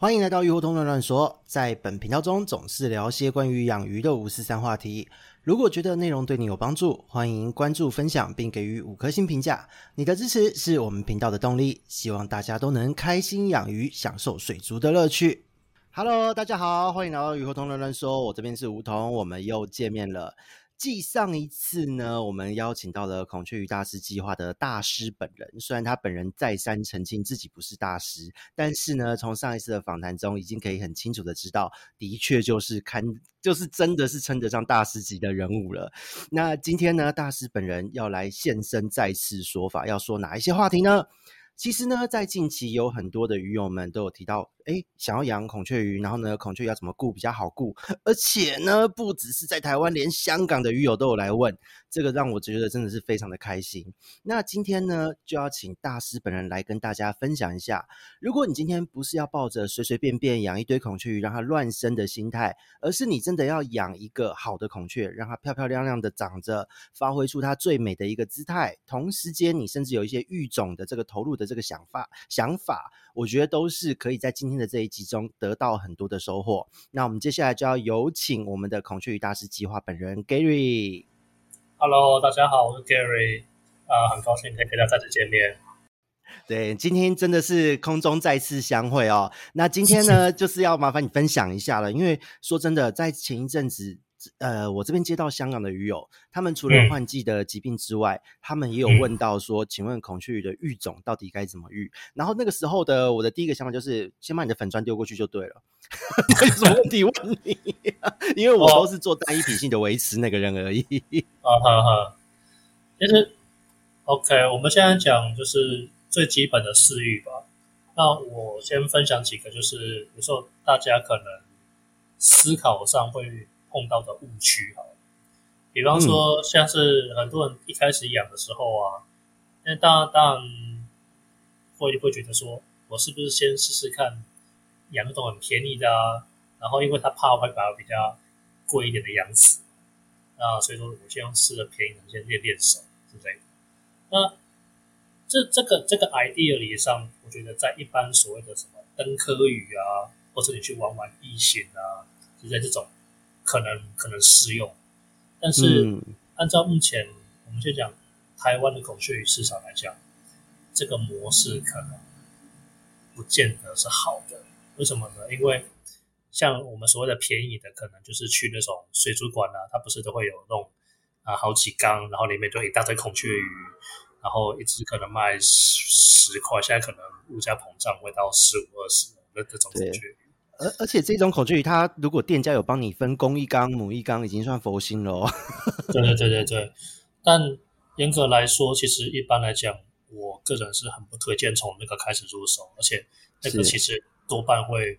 欢迎来到鱼活通乱乱说，在本频道中总是聊些关于养鱼的五四三话题。如果觉得内容对你有帮助，欢迎关注分享并给予5颗星评价，你的支持是我们频道的动力，希望大家都能开心养鱼，享受水族的乐趣。Hello， 大家好，欢迎来到鱼活通乱乱说，我这边是梧桐，我们又见面了。继上一次呢，我们邀请到了孔雀鱼大师计划的大师本人，虽然他本人再三澄清自己不是大师，但是呢，从上一次的访谈中已经可以很清楚的知道，的确就是真的是称得上大师级的人物了。那今天呢，大师本人要来现身再次说法，要说哪一些话题呢？其实呢，在近期有很多的鱼友们都有提到，想要养孔雀鱼，然后呢，孔雀鱼要怎么顾比较好顾？而且呢，不只是在台湾，连香港的鱼友都有来问，这个让我觉得真的是非常的开心。那今天呢，就要请大师本人来跟大家分享一下，如果你今天不是要抱着随随便便养一堆孔雀鱼让它乱生的心态，而是你真的要养一个好的孔雀，让它漂漂亮亮的长着，发挥出它最美的一个姿态，同时间你甚至有一些育种的这个投入的这个想法，我觉得都是可以在今天的这一集中得到很多的收获。那我们接下来就要有请我们的孔雀鱼大师计划本人 Gary。Hello， 大家好，我是 Gary，很高兴可以跟大家再次见面。对，今天真的是空中再次相会哦。那今天呢，就是要麻烦你分享一下了，因为说真的，在前一阵子。我这边接到香港的鱼友，他们除了换季的疾病之外，他们也有问到说，请问孔雀鱼的育种到底该怎么育？然后那个时候的我的第一个想法就是，先把你的粉砖丢过去就对了。有什么问题问你？因为我都是做单一品性的维持那个人而已。其实 ，OK， 我们现在讲就是最基本的饲育吧。那我先分享几个，就是比如说大家可能思考上会碰到的误区好了，比方说像是很多人一开始养的时候啊，那当然会觉得说，我是不是先试试看养那种很便宜的啊？然后因为他怕我会把比较贵一点的养死，那所以说我先用试了便宜的先练手之类的。那这个 idea 理上，我觉得在一般所谓的什么灯科鱼啊，或者你去玩玩异形啊，就在这种。可能适用，但是按照目前我们先讲台湾的孔雀鱼市场来讲，这个模式可能不见得是好的。为什么呢？因为像我们所谓的便宜的，可能就是去那种水族馆啊，它不是都会有那种好几缸，然后里面就一大堆孔雀鱼，然后一只可能卖10块，现在可能物价膨胀会到15-20那这种孔雀鱼。而且这种孔雀鱼，它如果店家有帮你分公一缸、母一缸，已经算佛心了哦。对。但严格来说，其实一般来讲，我个人是很不推荐从那个开始入手，而且那个其实多半会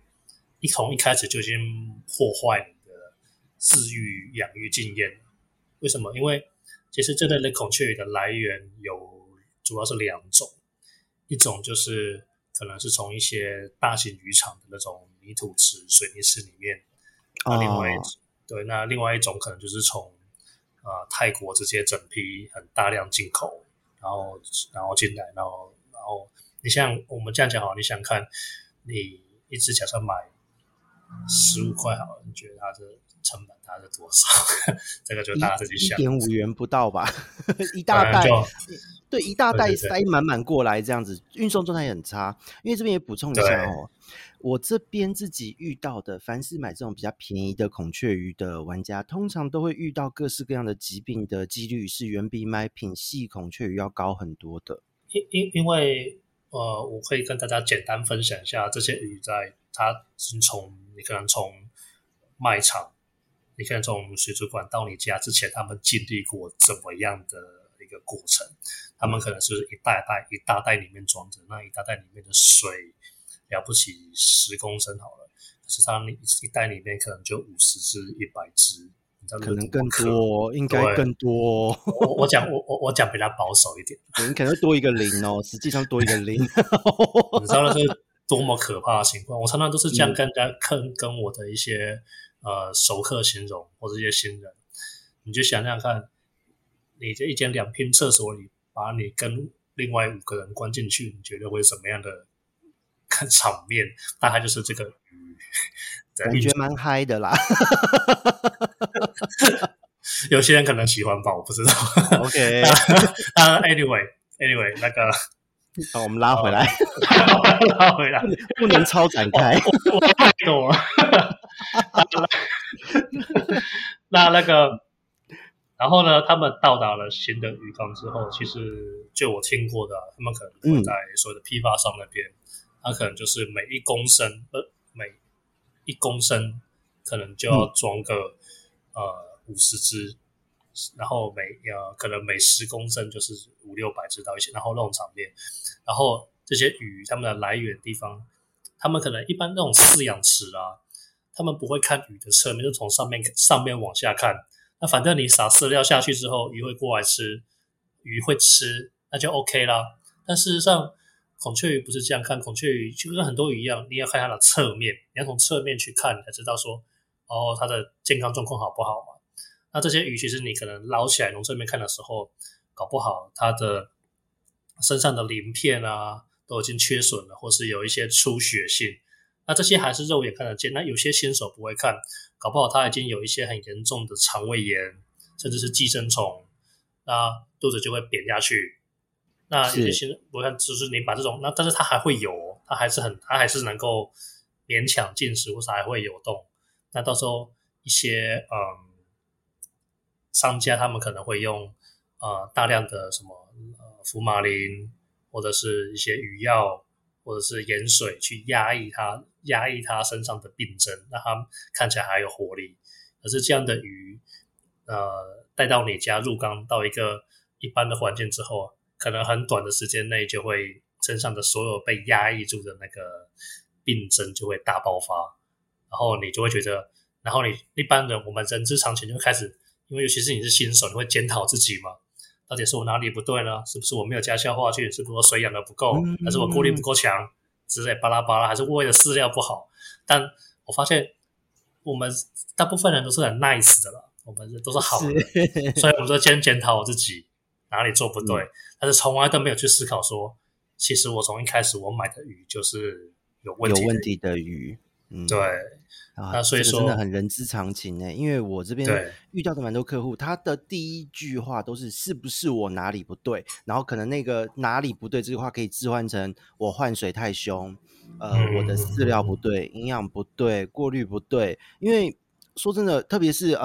从一开始就已经破坏你的饲育、养育经验了。为什么？因为其实这类的孔雀鱼的来源主要是2种，一种就是可能是从一些大型渔场的那种。泥土池、水泥池里面，那另外一种可能就是从泰国直接整批很大量进口，然后进来，然后你像我们这样讲好，你想看，你一只假设买15块好了，你觉得它的成本大概是多少？这个就大家自己想，1.5元不到吧，一大袋。对，一大袋塞满满过来这样子，运送状态也很差。因为这边也补充一下哦，我这边自己遇到的，凡是买这种比较便宜的孔雀鱼的玩家，通常都会遇到各式各样的疾病的几率是远比买品系孔雀鱼要高很多的。因为我可以跟大家简单分享一下，这些鱼在它你可能从卖场，你可能从水族馆到你家之前，他们经历过怎么样的？一个过程，他们可能就是一大袋里面装着，那一大袋里面的水了不起10公升好了，可是它一袋里面可能就50只、100只，你知道可能更多，应该更多。我讲比较保守一点，你可能多一个0哦，实际上多一个0，你知道那是多么可怕的情况。我常常都是这样跟我的一些熟客形容，或者一些新人，你就想想看。你这一间2间厕所里，把你跟另外5个人关进去，你觉得会什么样的场面，大概就是这个鱼。感觉蛮嗨的啦。有些人可能喜欢吧，我不知道。OK， anyway 那个。好，我们拉回来，拉回来，不能超展开，我太懂了。那个，然后呢？他们到达了新的渔港之后，其实就我听过的，他们可能会在所谓的批发商那边，他可能就是每一公升可能就要装个50只。然后可能每10公升就是500-600只到1,000，然后那种场面，然后这些鱼它们的来源的地方，他们可能一般那种饲养池啊，他们不会看鱼的侧面，就从上面往下看。那反正你撒饲料下去之后，鱼会过来吃，鱼会吃，那就 OK 啦。但事实上，孔雀鱼不是这样看，孔雀鱼就跟很多鱼一样，你要看它的侧面，你要从侧面去看，你才知道说哦它的健康状况好不好嘛。那这些鱼其实你可能捞起来从这边看的时候，搞不好它的身上的鳞片啊都已经缺损了，或是有一些出血性。那这些还是肉眼看得见，那有些新手不会看，搞不好它已经有一些很严重的肠胃炎，甚至是寄生虫，那肚子就会扁下去。那有些新手不会看，就是你把这种，那但是它还会游，它还是能够勉强进食，或是还会游动。那到时候一些商家他们可能会用大量的什么福马林，或者是一些鱼药，或者是盐水去压抑它身上的病症，让它看起来还有活力。可是这样的鱼带到你家入缸到一个一般的环境之后，可能很短的时间内就会身上的所有被压抑住的那个病症就会大爆发，然后你就会觉得，然后你一般人我们人之常情就开始，因为尤其是你是新手，你会检讨自己嘛？到底是我哪里不对呢？是不是我没有加消化去？是不是我水养的不够？还是我过滤不够强？之类巴拉巴拉，还是喂的饲料不好？但我发现我们大部分人都是很 nice 的啦，我们都是好人，所以我们都先检讨我自己哪里做不对，但是从来都没有去思考说，其实我从一开始我买的鱼就是有问题的鱼，对。啊，所以说、这个、真的很人之常情欸，因为我这边遇到的蛮多客户，他的第一句话都是是不是我哪里不对，然后可能那个哪里不对这句话可以置换成我换水太凶，我的饲料不对，营养不对，过滤不对。因为说真的，特别是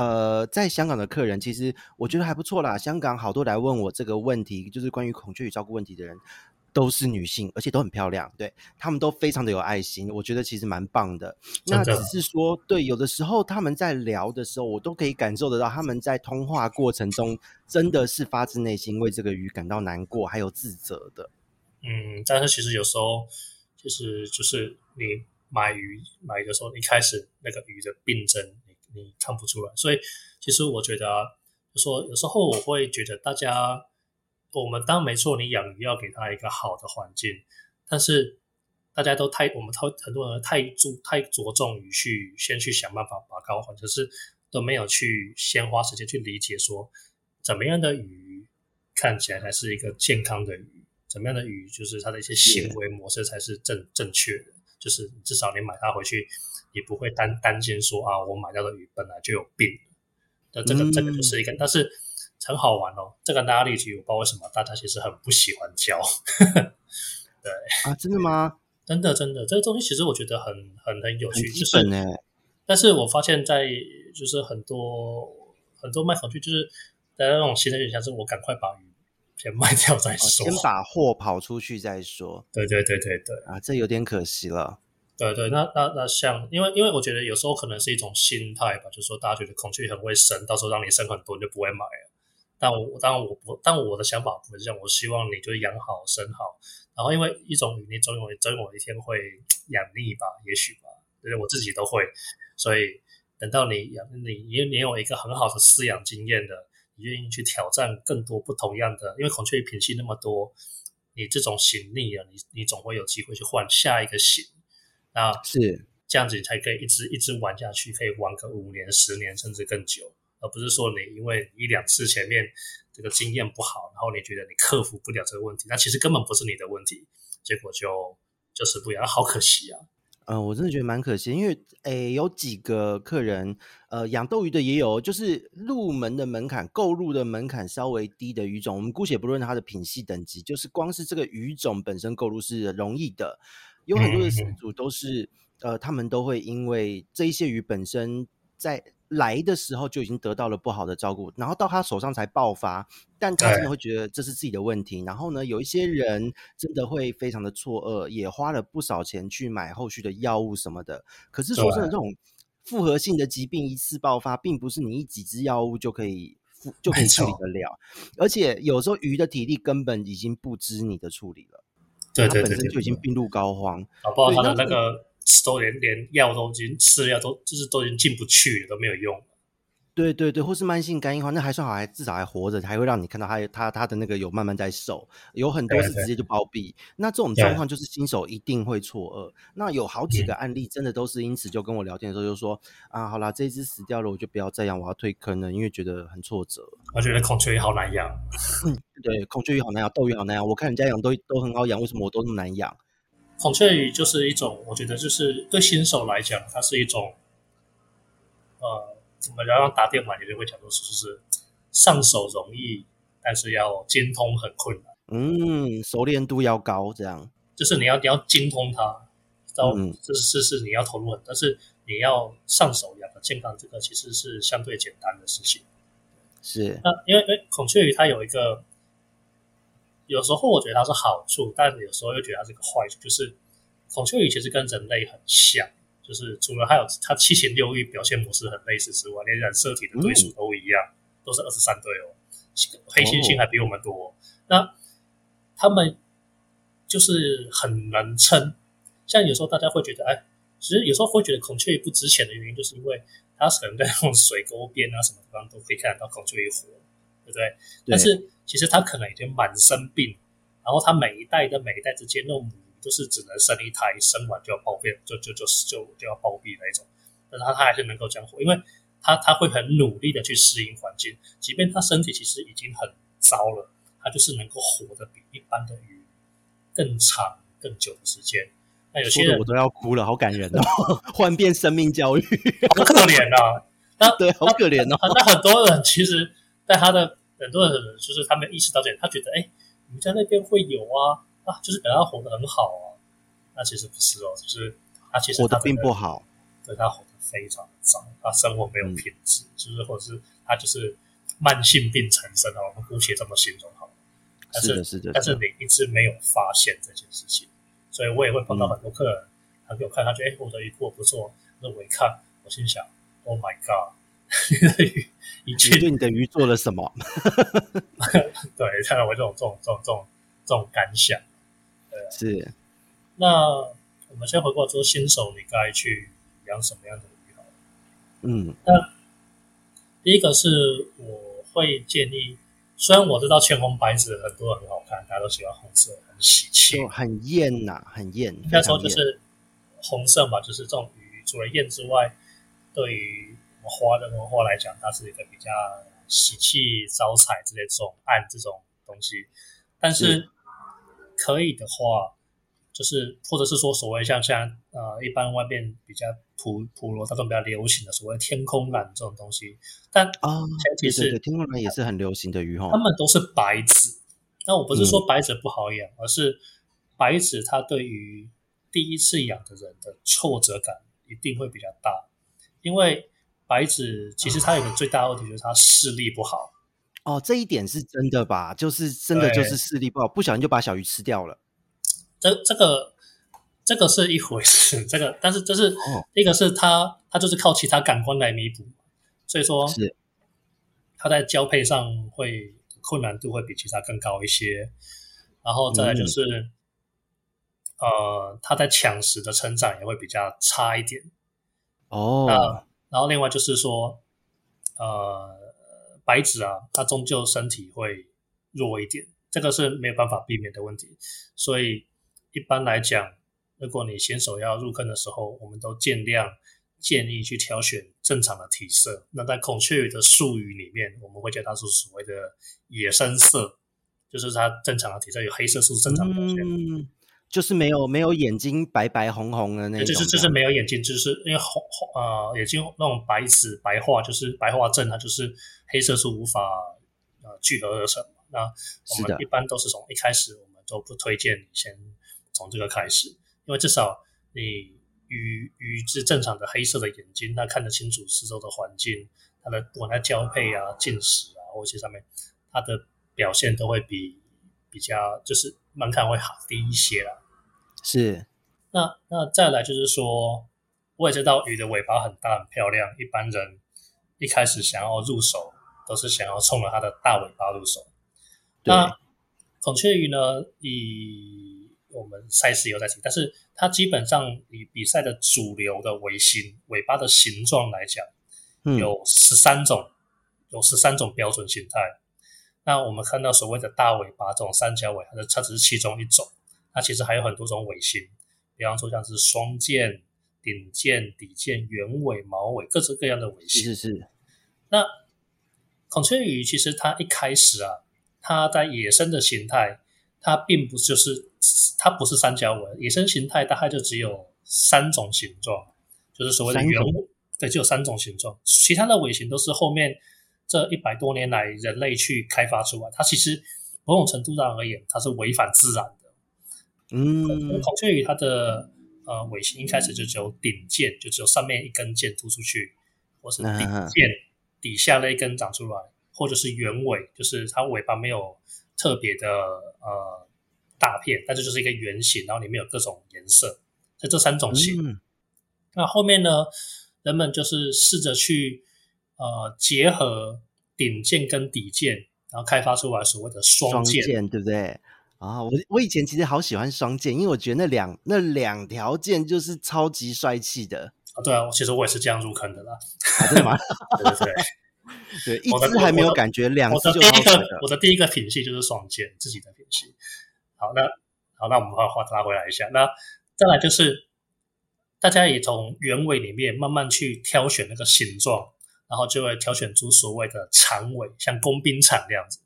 在香港的客人，其实我觉得还不错啦，香港好多来问我这个问题，就是关于孔雀鱼照顾问题的人都是女性，而且都很漂亮，对，她们都非常的有爱心，我觉得其实蛮棒的。那只是说，对，有的时候他们在聊的时候，我都可以感受得到他们在通话过程中真的是发自内心为这个鱼感到难过还有自责的。但是其实有时候就是你买鱼的时候，一开始那个鱼的病症你看不出来，所以其实我觉得啊，就说有时候我会觉得大家。我们当然没错，你养鱼要给它一个好的环境，但是大家都很多人太着重于先去想办法把高环境，可是都没有去先花时间去理解说怎么样的鱼看起来才是一个健康的鱼，怎么样的鱼就是它的一些行为模式才是正确的，就是至少你买它回去，你不会担心说啊，我买到的鱼本来就有病了，这个就是一个，但是。很好玩哦，这个拉力鱼我不知道为什么大家其实很不喜欢教。对啊，真的吗？真的，这个东西其实我觉得很有趣，很就是。但是我发现在就是很多卖孔雀，就是在那种新的现象是，我赶快把鱼先卖掉再说，先把货跑出去再说。对啊，这有点可惜了。对，那像因为我觉得有时候可能是一种心态吧，就是说大家觉得孔雀很会生，到时候让你生很多你就不会买了。但我的想法不是这样，我希望你就养好生好，然后因为一种鱼你总有一天会养腻吧，也许吧，就是我自己都会，所以等到你有一个很好的饲养经验的，你愿意去挑战更多不同样的，因为孔雀品系那么多，你这种型腻了，你总会有机会去换下一个型，那是这样子你才可以一直玩下去，可以玩个5年10年甚至更久。而不是说你因为1-2次前面这个经验不好，然后你觉得你克服不了这个问题，那其实根本不是你的问题，结果就就是不一样，好可惜啊。我真的觉得蛮可惜，因为有几个客人养斗鱼的也有，就是入门的门槛，购入的门槛稍微低的鱼种，我们姑且不论它的品系等级，就是光是这个鱼种本身购入是容易的。有很多的饲主都是他们都会因为这一些鱼本身在来的时候就已经得到了不好的照顾，然后到他手上才爆发，但他真的会觉得这是自己的问题。然后呢，有一些人真的会非常的错愕，也花了不少钱去买后续的药物什么的。可是说真的，这种复合性的疾病一次爆发，并不是你几支药物就可以处理得了，而且有时候鱼的体力根本已经不知你的处理了，对对对对对，它本身就已经病入膏肓，搞不好它的那个都连药都已经吃了，药就是都已经进不去了，都没有用。对对对，或是慢性肝硬化，那还算好，还至少还活着，还会让你看到 他的那个有慢慢在瘦，有很多是直接就包庇。对对，那这种状况就是新手一定会错愕。那有好几个案例真的都是因此就跟我聊天的时候就说、啊好啦，这一只死掉了，我就不要再养，我要退坑了，因为觉得很挫折，我觉得孔雀鱼好难养。对，孔雀鱼好难养，斗鱼好难养，我看人家养 都很好养，为什么我都那么难养？孔雀鱼就是一种，我觉得就是对新手来讲，它是一种，我们要打电玩有人会讲说，就是上手容易，但是要精通很困难。嗯，熟练度要高，这样就是你要精通它，然后这是你要投入很，但是你要上手养的健康，这个其实是相对简单的事情。是，那因为孔雀鱼它有一个。有时候我觉得它是好处，但有时候又觉得它是个坏处，就是孔雀鱼其实跟人类很像，就是除了它七情六欲表现模式很类似之外，连染色体的对数都一样，都是23对哦，黑猩猩还比我们多哦。那他们就是很能撑，像有时候大家会觉得，哎，其实有时候会觉得孔雀鱼不值钱的原因，就是因为它可能在那种水沟边啊什么地方都可以看得到孔雀鱼活，对不对？但是其实它可能已经满身病，然后它每一代跟每一代之间，那种母鱼就是只能生一胎，生完就要暴毙，就要暴毙那一种。但是它还是能够这样活，因为它会很努力的去适应环境，即便它身体其实已经很糟了，它就是能够活得比一般的鱼更长更久的时间。那有些人说的我都要哭了，好感人哦，幻变生命教育，好可怜啊！对，好可怜哦。那很多人其实，但很多人就是他没有意识到这点，他觉得你们家那边会有啊，就是等他活得很好啊，那其实不是哦，就是他其实活得并不好，对，他活得非常糟，他生活没有品质，就是或者是他就是慢性病产生的，我们姑且这么形容好了。是的，但是你一直没有发现这件事情，所以我也会碰到很多客人，他给我看，他觉得我的鱼过不错，那我一看，我心想 ，Oh my God！你对你的鱼做了什么？对，当然我这种感想，对啊，是。那我们先回过来说，新手你该去养什么样的鱼好了？那第一个是我会建议，虽然我知道浅红白子很多人很好看，大家都喜欢红色，很喜气，就很艳呐，很艳。那时候就是红色嘛，就是这种鱼除了艳之外，对于花的文化来讲，它是一个比较喜气招财之类的这种暗这种东西，但是可以的话，就是或者是说所谓像一般外面比较普罗大众比较流行的所谓天空蓝这种东西，但前提是对天空蓝也是很流行的鱼吼，他们都是白子。那我不是说白子不好养，而是白子它对于第一次养的人的挫折感一定会比较大，因为白子其实它有个最大的问题，就是它视力不好。哦，这一点是真的吧？就是真的就是视力不好，不小心就把小鱼吃掉了。这个是一回事，这个但是就是、一个是它就是靠其他感官来弥补，所以说是它在交配上会困难度会比其他更高一些。然后再来就是、它在抢食的成长也会比较差一点。哦。然后另外就是说，白子啊，它终究身体会弱一点，这个是没有办法避免的问题。所以一般来讲，如果你新手要入坑的时候，我们都尽量建议去挑选正常的体色。那在孔雀鱼的术语里面，我们会叫它是所谓的野生色，就是它正常的体色有黑色素正常表现。就是没有眼睛白白红红的那种，就是没有眼睛，就是因为眼睛那种白质白化，就是白化症，它就是黑色素无法聚合而成。那我们一般都是从一开始我们都不推荐你先从这个开始，因为至少你鱼是正常的黑色的眼睛，它看得清楚四周的环境，它的不管它交配啊、进食啊，或者上面它的表现都会比较就是门槛会低一些啦。是，那再来就是说，我也知道鱼的尾巴很大很漂亮，一般人一开始想要入手都是想要冲着它的大尾巴入手。那孔雀鱼呢，以我们赛事有在提，但是它基本上以比赛的主流的尾巴的形状来讲，有13种标准形态。那我们看到所谓的大尾巴这种三角尾，它只是其中一种，那其实还有很多种尾型，比方说像是双剑、顶剑、底剑、圆尾、毛尾，各式各样的尾型。是。那孔雀鱼其实它一开始啊，它在野生的形态，它不是三角尾，野生形态大概就只有3种形状，就是所谓的圆尾，对，就有3种形状，其他的尾型都是后面这100多年来人类去开发出来，它其实某种程度上而言，它是违反自然的。孔雀鱼它的尾型一开始就只有顶剑，就只有上面一根剑突出去，或是顶剑底下那一根长出来，或者是圆尾，就是它尾巴没有特别的大片，但是就是一个圆形，然后里面有各种颜色，就这3种型。那后面呢，人们就是试着去结合顶剑跟底剑，然后开发出来所谓的双剑，对不对？啊，我以前其实好喜欢双剑，因为我觉得那两条剑就是超级帅气的。啊，对啊，其实我也是这样入坑的啦。啊，真的吗？对，一只还没有感觉，两只就好爽了。我的第一个品系就是双剑，自己的品系。好，那我们把话拉回来一下。那再来就是，大家也从原尾里面慢慢去挑选那个形状。然后就会挑选出所谓的长尾，像工兵铲那样子。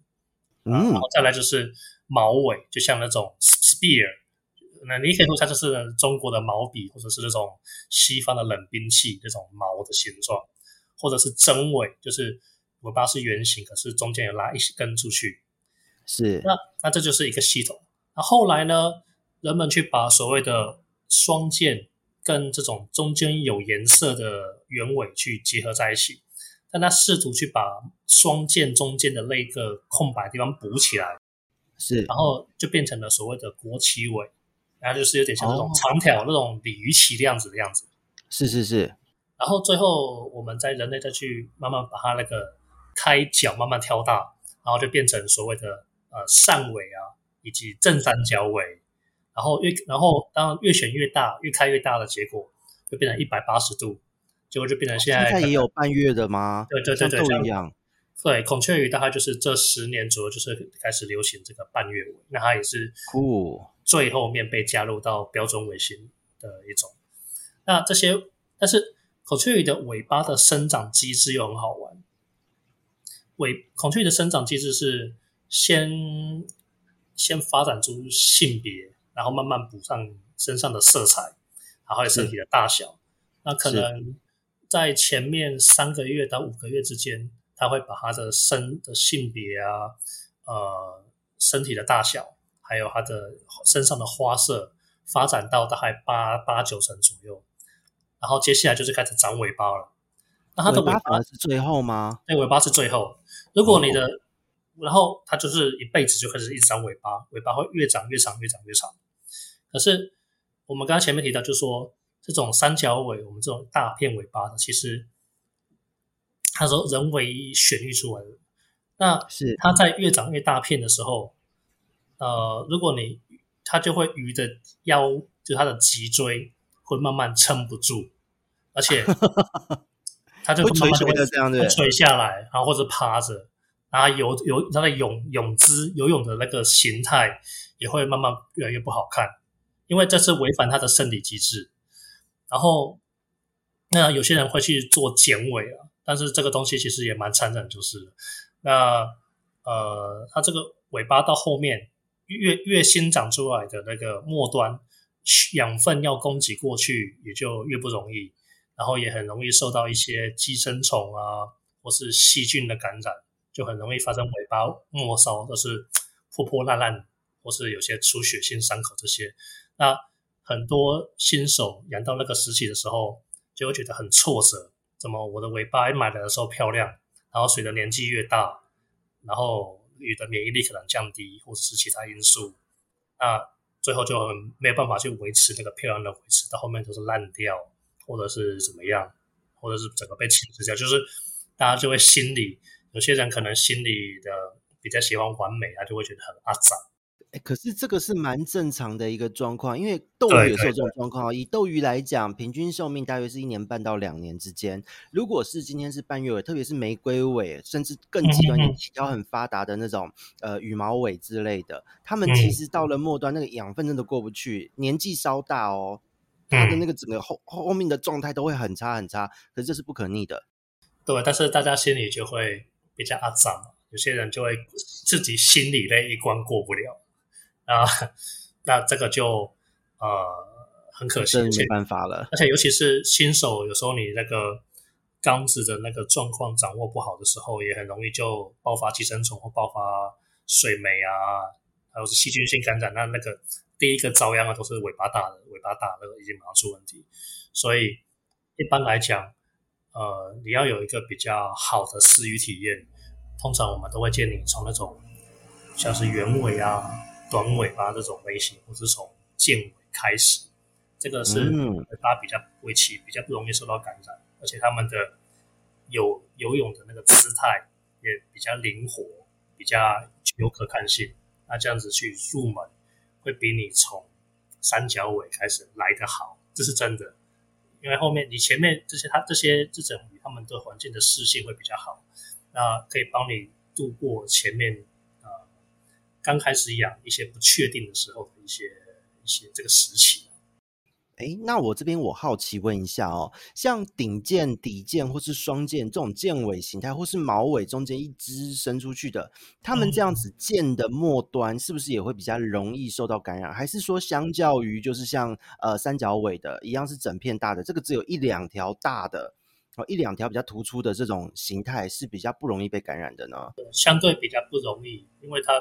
然后再来就是毛尾，就像那种 spear， 那你可以说它就是中国的毛笔，或者是那种西方的冷兵器这种毛的形状，或者是针尾，就是尾巴是圆形，可是中间有拉一根出去。是。那这就是一个系统。那后来呢，人们去把所谓的双剑跟这种中间有颜色的圆尾去结合在一起。但他试图去把双剑中间的那个空白的地方补起来，是，然后就变成了所谓的国旗尾，然后就是有点像那种长条、那种鲤鱼旗的样子的样子。是。然后最后我们在人类再去慢慢把它那个开角慢慢挑大，然后就变成所谓的扇尾啊，以及正三角尾，然后当然越选越大，越开越大的结果就变成180度。结果就变成现在也有半月的吗？对，像都一样。对，孔雀鱼大概就是这10年左右就是开始流行这个半月尾，那它也是最后面被加入到标准尾型的一种。那这些，但是孔雀鱼的尾巴的生长机制又很好玩。孔雀鱼的生长机制是先发展出性别，然后慢慢补上身上的色彩，然后身体的大小。那可能在前面3个月到5个月之间，他会把他的性别啊，身体的大小，还有他的身上的花色发展到大概8-9成左右，然后接下来就是开始长尾巴了。那他的尾巴是最后吗？对，尾巴是最后。如果你的，然后他就是一辈子就开始一直长尾巴，尾巴会越长越长越长越长。可是我们刚刚前面提到，就是说，这种三角尾，我们这种大片尾巴的，其实它是人为选育出来的。那它在越长越大片的时候，如果它就会鱼的腰，就是它的脊椎会慢慢撑不住，而且它就慢慢会垂下来，然后或者趴着，然后它的游泳的那个形态也会慢慢越来越不好看，因为这是违反它的生理机制。然后，那有些人会去做剪尾啊，但是这个东西其实也蛮残忍，就是那它这个尾巴到后面越新长出来的那个末端养分要供给过去也就越不容易，然后也很容易受到一些寄生虫啊或是细菌的感染，就很容易发生尾巴末梢就是破破烂烂或是有些出血性伤口这些。那很多新手养到那个时期的时候就会觉得很挫折，怎么我的尾巴买来的时候漂亮，然后随着年纪越大，然后鱼的免疫力可能降低或者是其他因素，那最后就很没有办法去维持那个漂亮的维持，到后面都是烂掉或者是怎么样，或者是整个被侵蚀掉，就是大家就会心里有些人可能心里的比较喜欢完美，他就会觉得很阿杂。可是这个是蛮正常的一个状况，因为斗鱼也是有这种状况。以斗鱼来讲，平均寿命大约是1.5到2年之间。如果是今天是半月尾，特别是玫瑰尾，甚至更极端的条很发达的那种羽毛尾之类的，他们其实到了末端那个养分真的过不去，年纪稍大哦，他的那个整个 后面的状态都会很差很差。可是这是不可逆的。对，但是大家心里就会比较阿脏，有些人就会自己心里那一关过不了。那这个就很可惜，没办法了。而且尤其是新手，有时候你那个缸子的那个状况掌握不好的时候，也很容易就爆发寄生虫或爆发水霉啊，还有是细菌性感染。那个第一个遭殃的都是尾巴大那个已经马上出问题。所以一般来讲，你要有一个比较好的饲鱼体验，通常我们都会建议从那种像是圆尾啊、短尾巴这种类型，或是从剑尾开始，这个是尾巴比较尾鳍比较不容易受到感染，而且他们的游泳的那个姿态也比较灵活，比较有可看性。那这样子去入门，会比你从三角尾开始来得好，这是真的。因为后面你前面这种鱼，他们对环境的适性会比较好，那可以帮你度过前面。刚开始养一些不确定的时候的一些这个时期。那我这边我好奇问一下哦，像顶剑、底剑或是双剑这种剑尾形态，或是毛尾中间一只伸出去的，他们这样子剑的末端是不是也会比较容易受到感染？还是说相较于就是像三角尾的一样是整片大的，这个只有1-2条大的，一两条比较突出的这种形态是比较不容易被感染的呢？相对比较不容易，因为它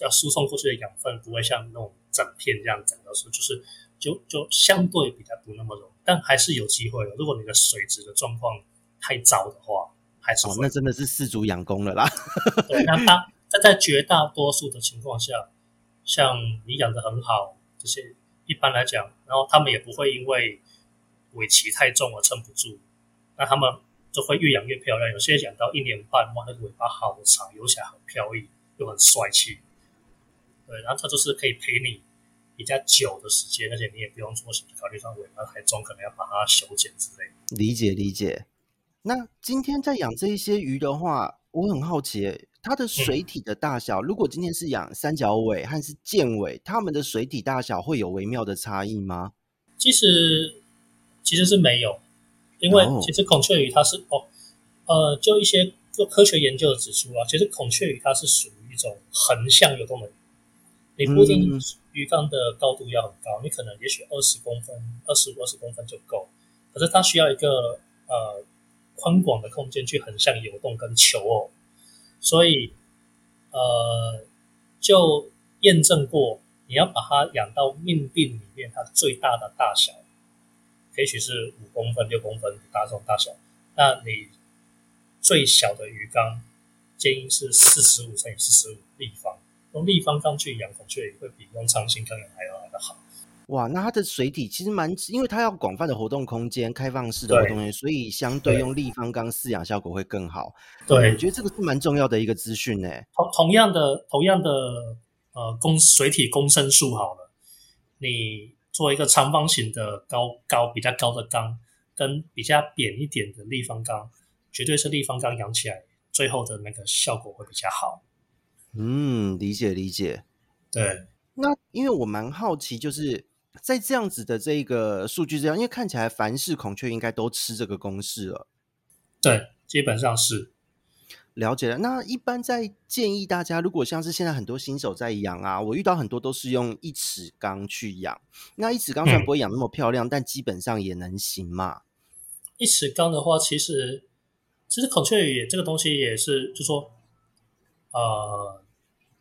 要输送过去的养分不会像那种整片这样整的时候，就是就相对比较不那么容易，但还是有机会的。如果你的水质的状况太糟的话，还是那真的是饲主养功了啦。对，那在绝大多数的情况下，像你养得很好这些，一般来讲，然后他们也不会因为尾鳍太重而撑不住。那他们就会越养越漂亮，有些养到1年半，哇，那个尾巴好长，游起来很飘逸，又很帅气。对，然后它就是可以陪你比较久的时间，而且你也不用说什么考虑到尾巴太重，可能要把它修剪之类的。理解。那今天在养这一些鱼的话，我很好奇，它的水体的大小，如果今天是养三角尾和是剑尾，它们的水体大小会有微妙的差异吗？其实是没有。因为其实孔雀鱼它是就一些科学研究指出啊，其实孔雀鱼它是属于一种横向游动的鱼。你不一定鱼缸的高度要很高，你可能也许20公分、25-20公分就够。可是它需要一个宽广的空间去横向游动跟求偶，所以就验证过，你要把它养到命病里面，它最大的大小。也许是5公分、6公分大这种大小，那你最小的鱼缸建议是45×45立方，用立方缸去养孔雀鱼会比用长型缸养还要来得好。哇，那它的水体其实蛮，因为它要广泛的活动空间、开放式的活动空间，所以相对用立方缸饲养效果会更好。对，我觉得这个是蛮重要的一个资讯欸。同样的水体公升数好了，你做一个长方形的比较高的缸跟比较扁一点的立方缸，绝对是立方缸养起来最后的那个效果会比较好。理解。对。那因为我蛮好奇，就是在这样子的这个数据因为看起来凡是孔雀应该都吃这个公式了。对，基本上是。了解了。那一般在建议大家，如果像是现在很多新手在养啊，我遇到很多都是用一尺缸去养。那一尺缸虽然不会养那么漂亮，但基本上也能行嘛。一尺缸的话，其实孔雀鱼这个东西也是，就说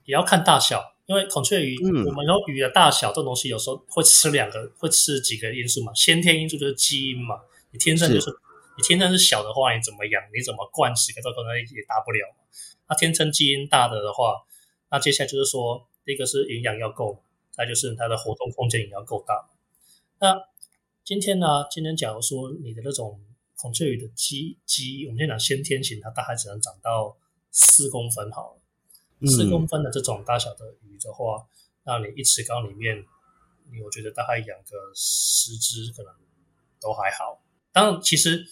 也要看大小，因为孔雀鱼，我们说鱼的大小这种东西，有时候会吃会吃几个因素嘛。先天因素就是基因嘛，你天生就是。你天生是小的话，你怎么养？你怎么灌食？这可能也大不了。那天生基因大的话，那接下来就是说，第一个是营养要够，再就是它的活动空间也要够大。那今天假如说你的那种孔雀鱼的我们先讲先天型，它大概只能长到4公分好了。4公分的这种大小的鱼的话，那你一尺缸里面，我觉得大概养个10只可能都还好。当然，其实。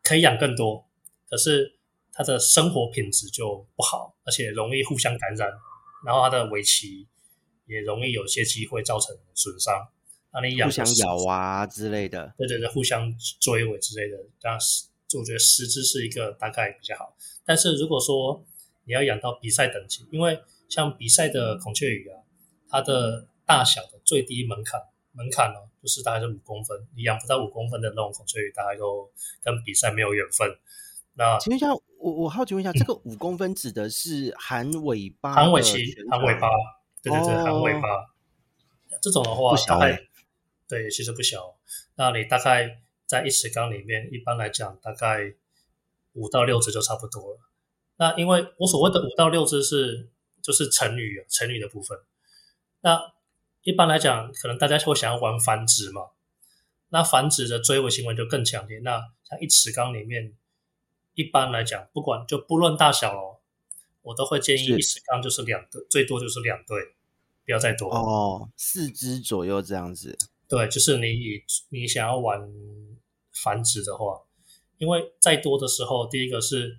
可以养更多，可是它的生活品质就不好，而且容易互相感染，然后它的尾鳍也容易有些机会造成损伤。那你互相咬啊之类的，对，互相追尾之类的。那我觉得10只是一个大概比较好。但是如果说你要养到比赛等级，因为像比赛的孔雀鱼啊，它的大小的最低门槛呢，就是大概是5公分，你养不到5公分的那种孔雀鱼，大概都跟比赛没有缘分。那请问一下，我好奇问一下，这个5公分指的是含尾巴？含尾鳍，含尾巴，对，含尾巴。这种的话，大概对，其实不小。那你大概在一尺缸里面，一般来讲，大概5到6只就差不多了。那因为我所谓的5到6只是就是成鱼的部分。那一般来讲，可能大家会想要玩繁殖嘛，那繁殖的追尾行为就更强烈。那像一尺缸里面，一般来讲，不论大小咯，我都会建议一尺缸就是2对，最多就是2对，不要再多哦，4只左右这样子。对，就是你想要玩繁殖的话，因为再多的时候，第一个是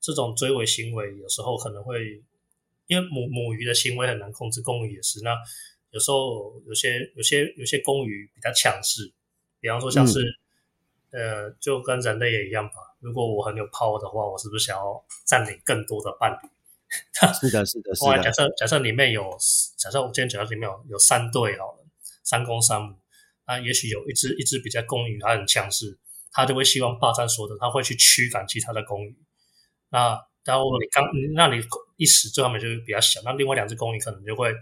这种追尾行为有时候可能会，因为母鱼的行为很难控制，公鱼也是那。有时候有些公鱼比较强势，比方说像是就跟人类也一样吧。如果我很有 power 的话，我是不是想要占领更多的伴侣？是的。后来假设里面有，我今天讲到里面有3对好了，3公3母，那也许有一只比较公鱼，它很强势，它就会希望霸占所有的，它会去驱赶其他的公鱼。那然后你一时最后面就比较小，那另外2只公鱼可能就会。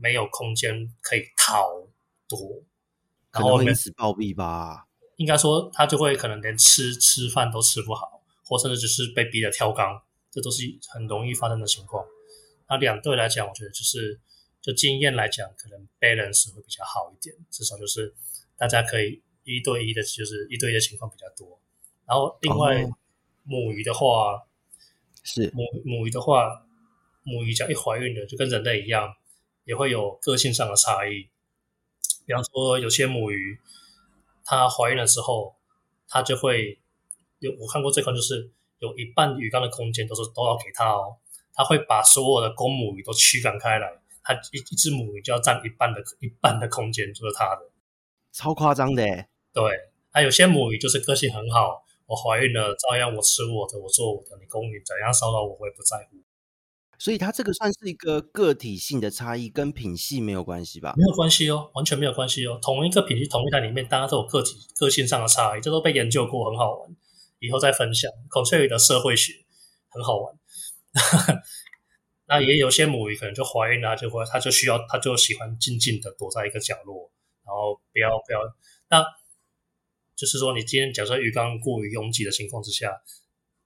没有空间可以逃躲，然后可能会因此暴毙吧。应该说，他就会可能连吃饭都吃不好，或甚至就是被逼的跳缸，这都是很容易发生的情况。那2对来讲，我觉得就经验来讲，可能 balance 会比较好一点，至少就是大家可以1对1的，就是1对1的情况比较多。然后另外母鱼只要一怀孕的，就跟人类一样。也会有个性上的差异，比方说有些母鱼，它怀孕的时候，它就会我看过这款就是有一半鱼缸的空间都要给它哦，它会把所有的公母鱼都驱赶开来，它一只母鱼就要占一半的空间，就是它的，超夸张的耶。对，有些母鱼就是个性很好，我怀孕了照样我吃我的，我做我的，你公鱼怎样骚扰我也不在乎。所以它这个算是一个个体性的差异，跟品系没有关系吧？没有关系哦，完全没有关系哦。同一个品系，同一代里面，大家都有个性上的差异，这都被研究过，很好玩。以后再分享孔雀鱼的社会学，很好玩。那也有些母鱼可能就怀孕了，它就喜欢静静的躲在一个角落，然后不要。那就是说，你今天假设鱼缸过于拥挤的情况之下，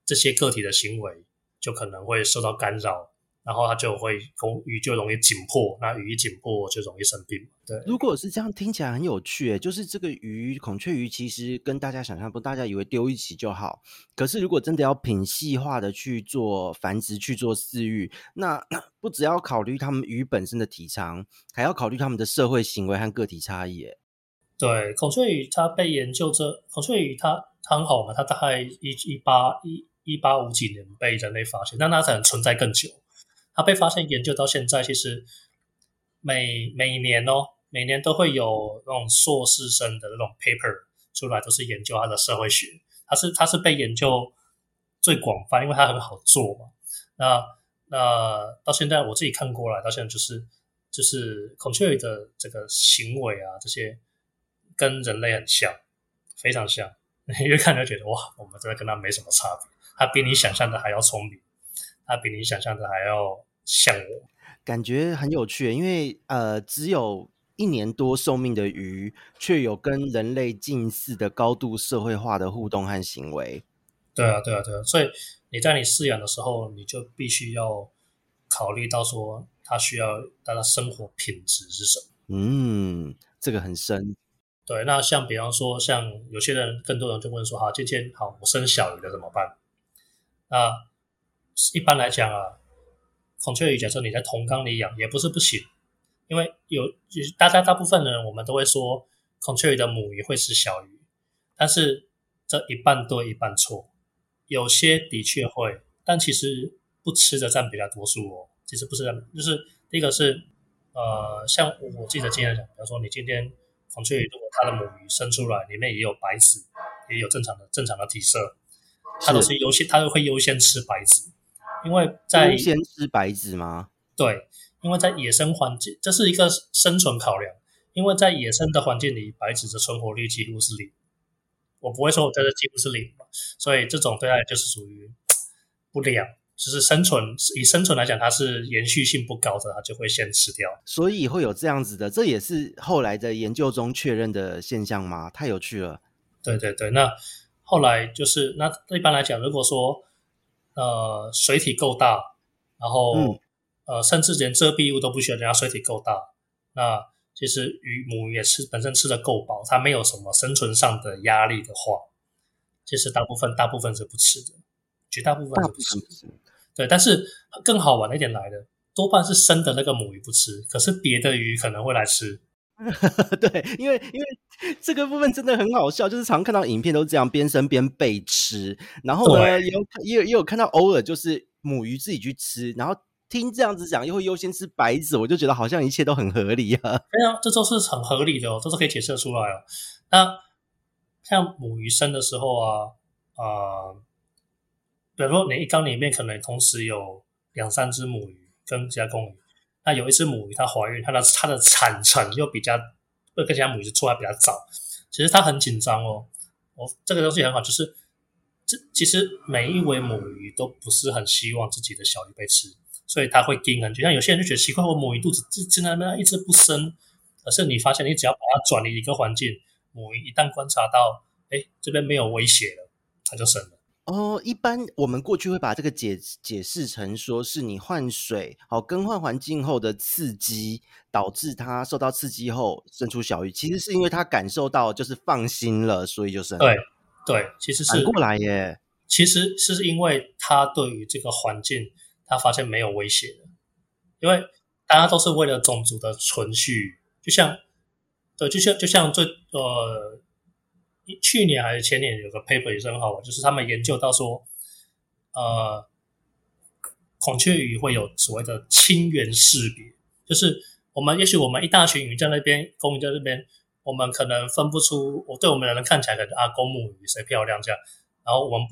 这些个体的行为就可能会受到干扰。然后它就会鱼就容易紧迫，那鱼一紧迫就容易生病。对，如果是这样，听起来很有趣耶。就是这个孔雀鱼，其实跟大家想象不，大家以为丢一起就好。可是如果真的要品系化的去做繁殖、去做饲育，那不只要考虑它们鱼本身的体长，还要考虑它们的社会行为和个体差异耶。对，孔雀鱼它被研究着，孔雀鱼它很好嘛，它大概1850几年被人类发现，但它才能存在更久。它被发现研究到现在，其实每年都会有那种硕士生的那种 paper 出来，都是研究它的社会学。它是被研究最广泛，因为它很好做嘛。那到现在我自己看过来，到现在就是孔雀鱼的这个行为啊，这些跟人类很像，非常像。你越看就觉得哇，我们真的跟它没什么差别。它比你想象的还要聪明，它比你想象的还要像我。感觉很有趣，因为只有1年多寿命的鱼，却有跟人类近似的高度社会化的互动和行为。对啊，所以你在你饲养的时候，你就必须要考虑到说它的生活品质是什么。这个很深。对，那像比方说，像有些人，更多人就问说，好，今天好，我生小鱼了怎么办？那一般来讲啊，孔雀鱼假设你在同缸里养也不是不行，因为大部分人我们都会说孔雀鱼的母鱼会吃小鱼，但是这一半对一半错，有些的确会，但其实不吃的占比较多数哦。其实不是，就是第一个是像我记得今天讲，比如说你今天孔雀鱼如果它的母鱼生出来里面也有白子，也有正常的体色，它会优先吃白子，因为在优先吃白子吗？对，因为在野生环境，这是一个生存考量，因为在野生的环境里，白子的存活率几乎是零。我不会说我在这几乎是零，所以这种对它就是属于不良，就是生存，以生存来讲，它是延续性不高的，它就会先吃掉。所以会有这样子的，这也是后来的研究中确认的现象吗？太有趣了。对，那后来就是那一般来讲，如果说水体够大，然后甚至连遮蔽物都不需要，人家水体够大，那其实母鱼也本身吃得够饱，它没有什么生存上的压力的话，其实大部分是不吃的，绝大部分是不吃的。对，但是更好玩的一点来了，多半是生的那个母鱼不吃，可是别的鱼可能会来吃。对，因为这个部分真的很好笑，就是常看到影片都这样边生边被吃，然后呢也有看到偶尔就是母鱼自己去吃，然后听这样子讲又会优先吃白子，我就觉得好像一切都很合理啊。对啊，这都是很合理的哦，这是可以解释出来哦。那像母鱼生的时候啊，比如说你一缸里面可能同时有2-3只母鱼跟其他公鱼，那有一只母鱼它怀孕，它的产程又比较跟其他母鱼出来比较早，其实它很紧张哦。这个东西很好，就是其实每一尾母鱼都不是很希望自己的小鱼被吃，所以它会盯很久。像有些人就觉得奇怪，我母鱼肚子竟然一直不生，可是你发现你只要把它转移一个环境，母鱼一旦观察到这边没有威胁了，它就生了。一般我们过去会把这个解释成说是你换水，更换环境后的刺激，导致它受到刺激后生出小鱼，其实是因为它感受到就是放心了，所以就生了。对，其实是反过来耶。其实是因为它对于这个环境，它发现没有威胁了，因为大家都是为了种族的存续，就像最去年还是前年有个 paper 也是很好玩，就是他们研究到说孔雀鱼会有所谓的亲缘识别，就是也许我们一大群鱼在那边，公鱼在那边，我们可能分不出，对我们的人看起来感觉公母鱼谁漂亮这样，然后我们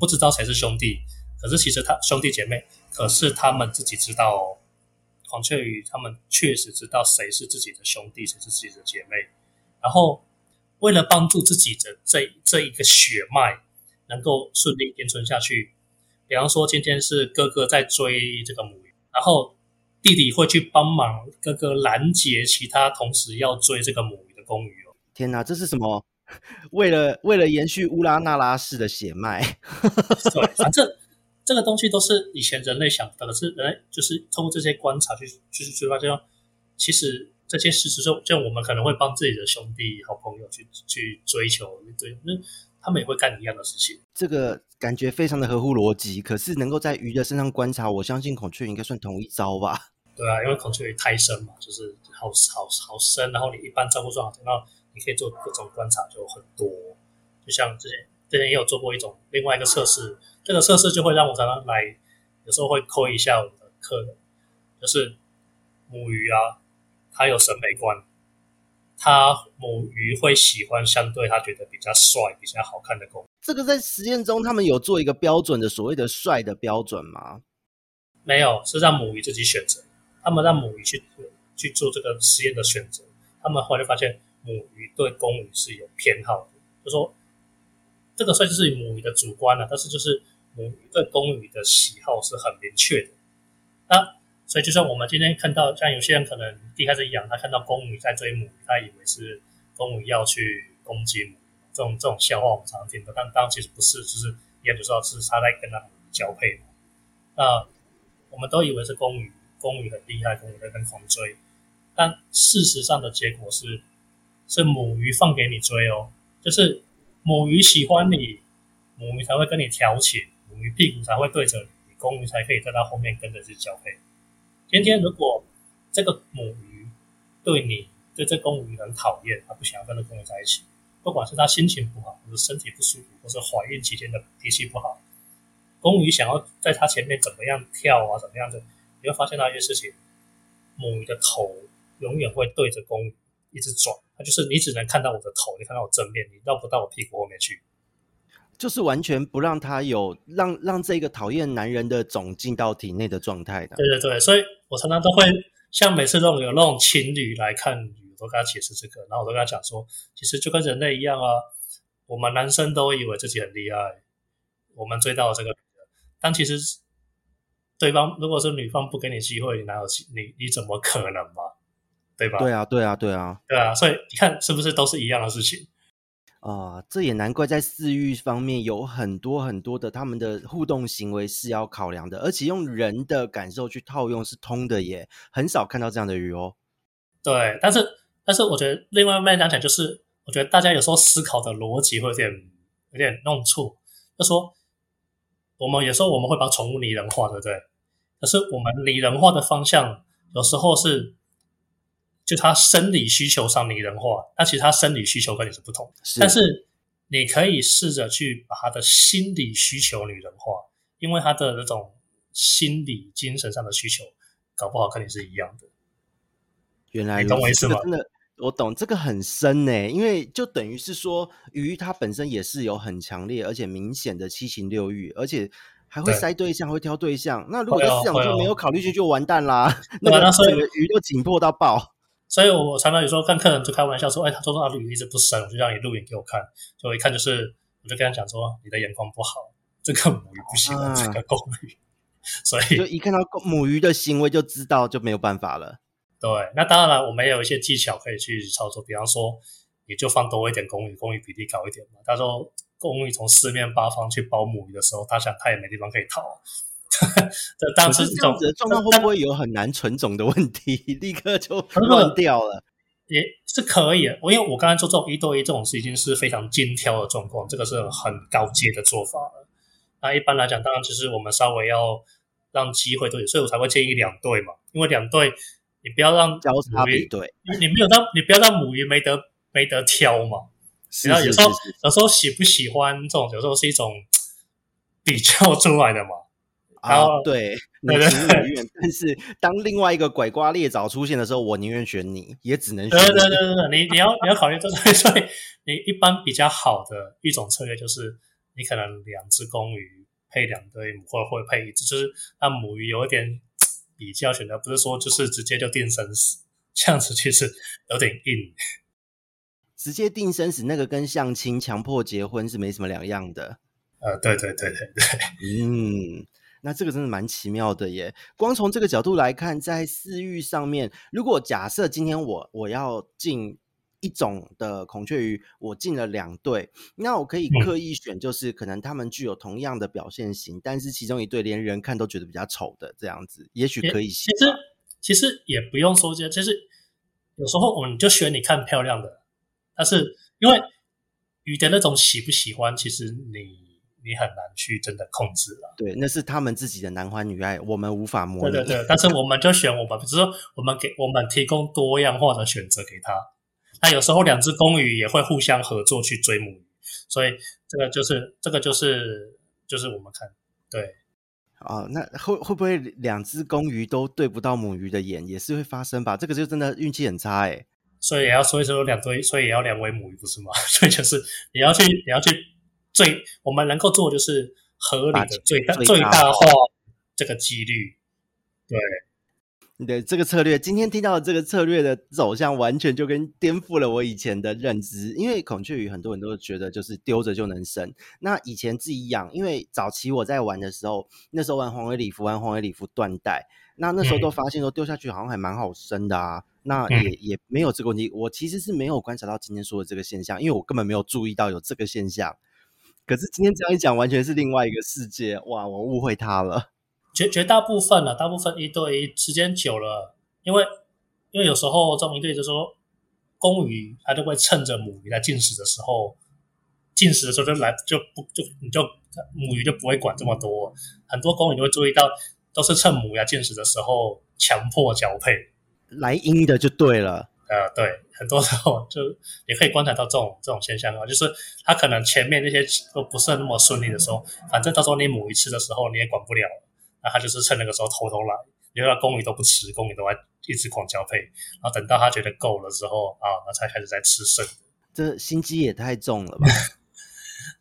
不知道谁是兄弟，可是其实他兄弟姐妹，可是他们自己知道哦，孔雀鱼他们确实知道谁是自己的兄弟，谁是自己的姐妹，然后为了帮助自己的这一个血脉能够顺利延存下去，比方说今天是哥哥在追这个母鱼，然后弟弟会去帮忙哥哥拦截其他同时要追这个母鱼的公鱼哦。天哪，这是什么？为了延续乌拉那拉氏的血脉。对，反正这个东西都是以前人类想的，可是人类就是通过这些观察去发现，其实这些事实上，就我们可能会帮自己的兄弟、好朋友去追求，对，他们也会干一样的事情。这个感觉非常的合乎逻辑，可是能够在鱼的身上观察，我相信孔雀鱼应该算同一招吧？对啊，因为孔雀鱼胎生嘛，就是好生，然后你一般照顾算好，然后你可以做各种观察就很多。就像之前也有做过一种另外一个测试，这个测试就会让我常常来，有时候会扣一下我的客人，就是母鱼啊。它有审美观，他母鱼会喜欢相对他觉得比较帅比较好看的公鱼。这个在实验中他们有做一个标准的所谓的帅的标准吗？没有，是让母鱼自己选择，他们让母鱼去做这个实验的选择，他们后来就发现母鱼对公鱼是有偏好的，就说这个算是母鱼的主观啊，但是就是母鱼对公鱼的喜好是很明确的。那所以就算我们今天看到像有些人可能一开始养他看到公鱼在追母鱼，他以为是公鱼要去攻击母鱼，这种笑话我们常常听到，但当然其实不是，就是也不知道是他在跟他母鱼交配嘛。那我们都以为是公鱼很厉害，公鱼在跟狂追，但事实上的结果是母鱼放给你追哦，就是母鱼喜欢你，母鱼才会跟你调情，母鱼屁股才会对着你，公鱼才可以在它后面跟着去交配。今天如果这个母鱼对这公鱼很讨厌，它不想要跟这公鱼在一起，不管是它心情不好，或者身体不舒服，或是怀孕期间的脾气不好，公鱼想要在它前面怎么样跳啊，怎么样的，你会发现到一件事情，母鱼的头永远会对着公鱼一直转，它就是你只能看到我的头，你看到我正面，你绕不到我屁股后面去，就是完全不让他有让这个讨厌男人的种进到体内的状态的。对对对，所以我常常都会像每次有那种情侣来看鱼，我都跟他解释这个，然后我都跟他讲说，其实就跟人类一样啊，我们男生都以为自己很厉害，我们追到了这个女人，但其实对方如果是女方不给你机会，你怎么可能嘛？对吧？对啊，对啊，对啊，对啊，所以你看是不是都是一样的事情？这也难怪在饲育方面有很多很多的他们的互动行为是要考量的，而且用人的感受去套用是通的耶，很少看到这样的鱼哦。对，但是我觉得另外一面来讲，就是我觉得大家有时候思考的逻辑会有点弄错，就说我们有时候我们会把宠物拟人化，对不对？可是我们拟人化的方向有时候是就他生理需求上拟人化，但其实他生理需求跟你是不同，但是你可以试着去把他的心理需求拟人化，因为他的那种心理精神上的需求搞不好跟你是一样的。原来你懂我意思吗？我懂，这个很深耶，因为就等于是说鱼它本身也是有很强烈而且明显的七情六欲，而且还会筛对象，会挑对象，那如果在市场就没有考虑去就完蛋啦，那整个鱼就紧迫到爆。所以我常常有时候看客人就开玩笑说，哎，他说他鱼一直不生，我就让你录影给我看，就一看就是，我就跟他讲说，你的眼光不好，这个母鱼不喜欢这个公鱼，所以就一看到母鱼的行为就知道就没有办法了。对，那当然了，我们也有一些技巧可以去操作，比方说，你就放多一点公鱼，公鱼比例高一点嘛。他说公鱼从四面八方去包母鱼的时候，他也没地方可以逃。当时这样子的状况会不会有很难纯种的问题，立刻就乱掉了？也是可以的，因为我刚才做这种一对一这种事已经是非常精挑的状况，这个是很高阶的做法了。那一般来讲，当然就是我们稍微要让机会对，所以我才会建议两对嘛，因为两对你不要让交叉比对，你不要让母鱼没得挑嘛。然后有时候喜不喜欢这种，有时候是一种比较出来的嘛。啊，对，你情我愿，但是当另外一个拐瓜裂枣出现的时候，我宁愿选你，也只能选你。对，你要考虑这个，所以你一般比较好的一种策略就是，你可能两只公鱼配两对母，或者会配一只，就是让母鱼有一点比较选择，不是说就是直接就定生死，这样子其实有点硬。直接定生死那个跟相亲、强迫结婚是没什么两样的。对，那这个真的蛮奇妙的耶，光从这个角度来看，在饲育上面，如果假设今天我要进一种的孔雀鱼，我进了两对，那我可以刻意选，就是可能他们具有同样的表现型，但是其中一对连人看都觉得比较丑的这样子，也许可以选。其实也不用说，其实有时候我们就选你看漂亮的，但是因为鱼的那种喜不喜欢，其实你很难去真的控制了。对，那是他们自己的男欢女爱，我们无法模拟。对，但是我们就选我们，只是说我们提供多样化的选择给他。那有时候两只公鱼也会互相合作去追母鱼，所以这个就是我们看对。哦，那会不会两只公鱼都对不到母鱼的眼，也是会发生吧？这个就真的运气很差哎。所以也要说一说两对，所以也要两位母鱼不是吗？所以就是也要去最我们能够做就是合理的最大化这个几率。对，你的这个策略，今天听到这个策略的走向，完全就跟颠覆了我以前的认知。因为孔雀鱼很多人都觉得就是丢着就能生，那以前自己养，因为早期我在玩的时候，那时候玩黄尾鲤蝠，断带，那时候都发现说丢下去好像还蛮好生的啊。那也没有这个问题，我其实是没有观察到今天说的这个现象，因为我根本没有注意到有这个现象。可是今天这样一讲，完全是另外一个世界，哇，我误会它了。绝大部分了，大部分一对一时间久了，因为有时候这种一对，就说公鱼它就会趁着母鱼在进食的时候就母鱼就不会管这么多，很多公鱼就会注意到都是趁母鱼在进食的时候强迫交配，来阴的就对了。对，很多时候就也可以观察到这种现象啊，就是它可能前面那些都不是那么顺利的时候，反正到时候你母鱼吃的时候你也管不了。那他就是趁那个时候偷偷来，因为他公鱼都不吃，公鱼都在一直狂交配，然后等到他觉得够了之后啊，那才开始在吃剩。这心机也太重了吧？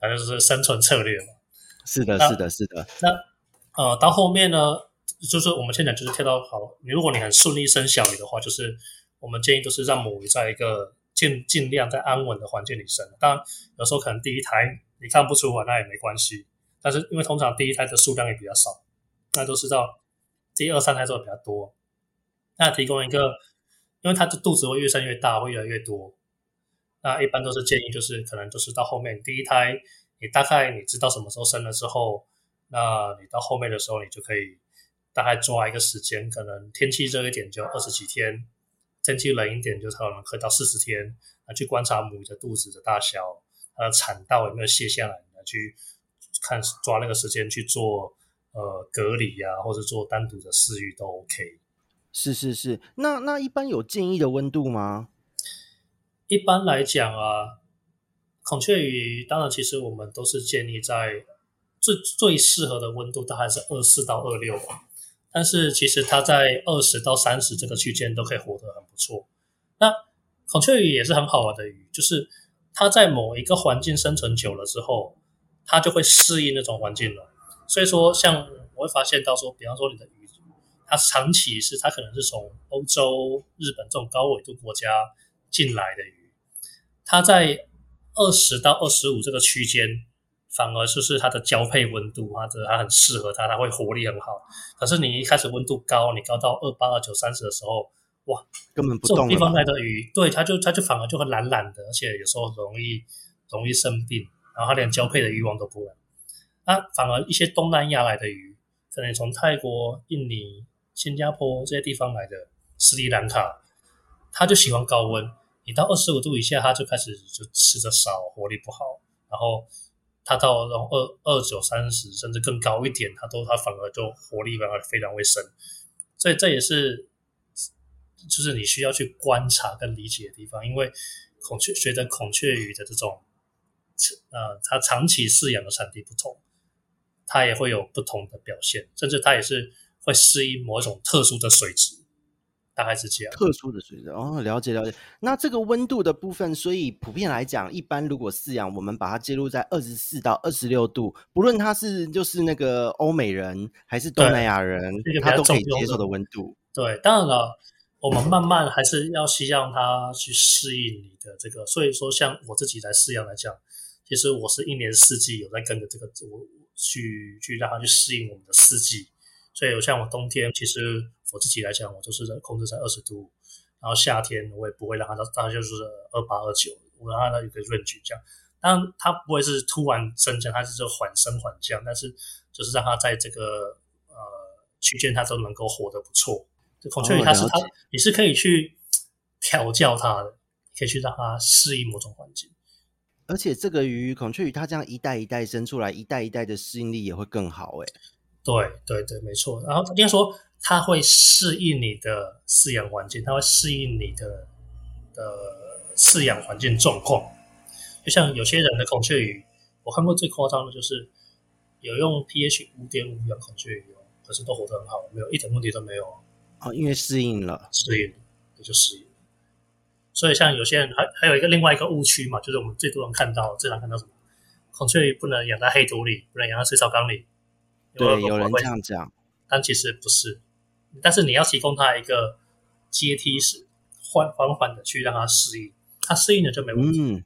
反正就是生存策略嘛。是的。那到后面呢，就是我们现在就是跳到好，如果你很顺利生小鱼的话，就是我们建议就是让母鱼在一个尽量在安稳的环境里生。当然有时候可能第一胎你看不出来，那也没关系。但是因为通常第一胎的数量也比较少。那都是到第二三胎做的比较多，那提供一个，因为它的肚子会越生越大，会越来越多。那一般都是建议就是可能就是到后面第一胎，你大概你知道什么时候生了之后，那你到后面的时候你就可以大概抓一个时间，可能天气热一点就20几天，天气冷一点就可能可以到40天，那去观察母鱼的肚子的大小，它的产道有没有卸下来，你去看抓那个时间去做。隔离啊，或者做单独的饲育都 OK。是。那一般有建议的温度吗？一般来讲啊，孔雀鱼当然其实我们都是建议在最适合的温度大概是24到26吧。但是其实它在20到30这个区间都可以活得很不错。那孔雀鱼也是很好玩的鱼，就是它在某一个环境生存久了之后，它就会适应那种环境了。所以说像我会发现到说，比方说你的鱼它长期是它可能是从欧洲、日本这种高纬度国家进来的鱼，它在20到25这个区间反而就是它的交配温度，它很适合它，它会活力很好。可是你一开始温度高，你高到 28、29、30 的时候，哇，根本不动了吧。这种地方来的鱼，对，它就反而就会懒懒的，而且有时候容易生病，然后它连交配的欲望都不来。那反而一些东南亚来的鱼，可能从泰国、印尼、新加坡这些地方来的，斯里兰卡，它就喜欢高温。你到25度以下，它就开始就吃得少，活力不好。然后它到29、30甚至更高一点，它反而就活力非常会生。所以这也是就是你需要去观察跟理解的地方，因为随着孔雀鱼的这种它长期饲养的产地不同。它也会有不同的表现，甚至它也是会适应某一种特殊的水质，大概是这样。特殊的水质哦，了解。那这个温度的部分，所以普遍来讲，一般如果饲养，我们把它介入在24到26度，不论它是就是那个欧美人还是东南亚人，它都可以接受的温度。对，当然了，我们慢慢还是要先让它去适应你的这个。所以说，像我自己来饲养来讲，其实我是一年四季有在跟着这个去让它去适应我们的四季，所以我像我冬天，其实我自己来讲，我就是控制在20度，然后夏天我也不会让它，大概就是28、29，我让它有个range这样。当然它不会是突然增加，它是就缓升缓降，但是就是让它在这个区间，它都能够活得不错。孔雀鱼它是它，你是可以去调教它的，可以去让它适应某种环境。而且这个鱼，孔雀鱼它这样一代一代生出来，一代一代的适应力也会更好诶。对，没错。然后应该说它会适应你的饲养环境，它会适应你的饲养环境状况。就像有些人的孔雀鱼，我看过最夸张的就是有用 pH 5.5 养孔雀鱼，可是都活得很好，没有一点问题都没有。因为适应了，也就适应了。所以像有些人还有一个另外一个误区嘛，就是我们最多人看到最常看到什么，孔雀鱼不能养在黑土里，不能养在水草缸里。对，有人这样讲，但其实不是。但是你要提供它一个阶梯式，缓缓的去让它适应，它适应了就没问题。嗯，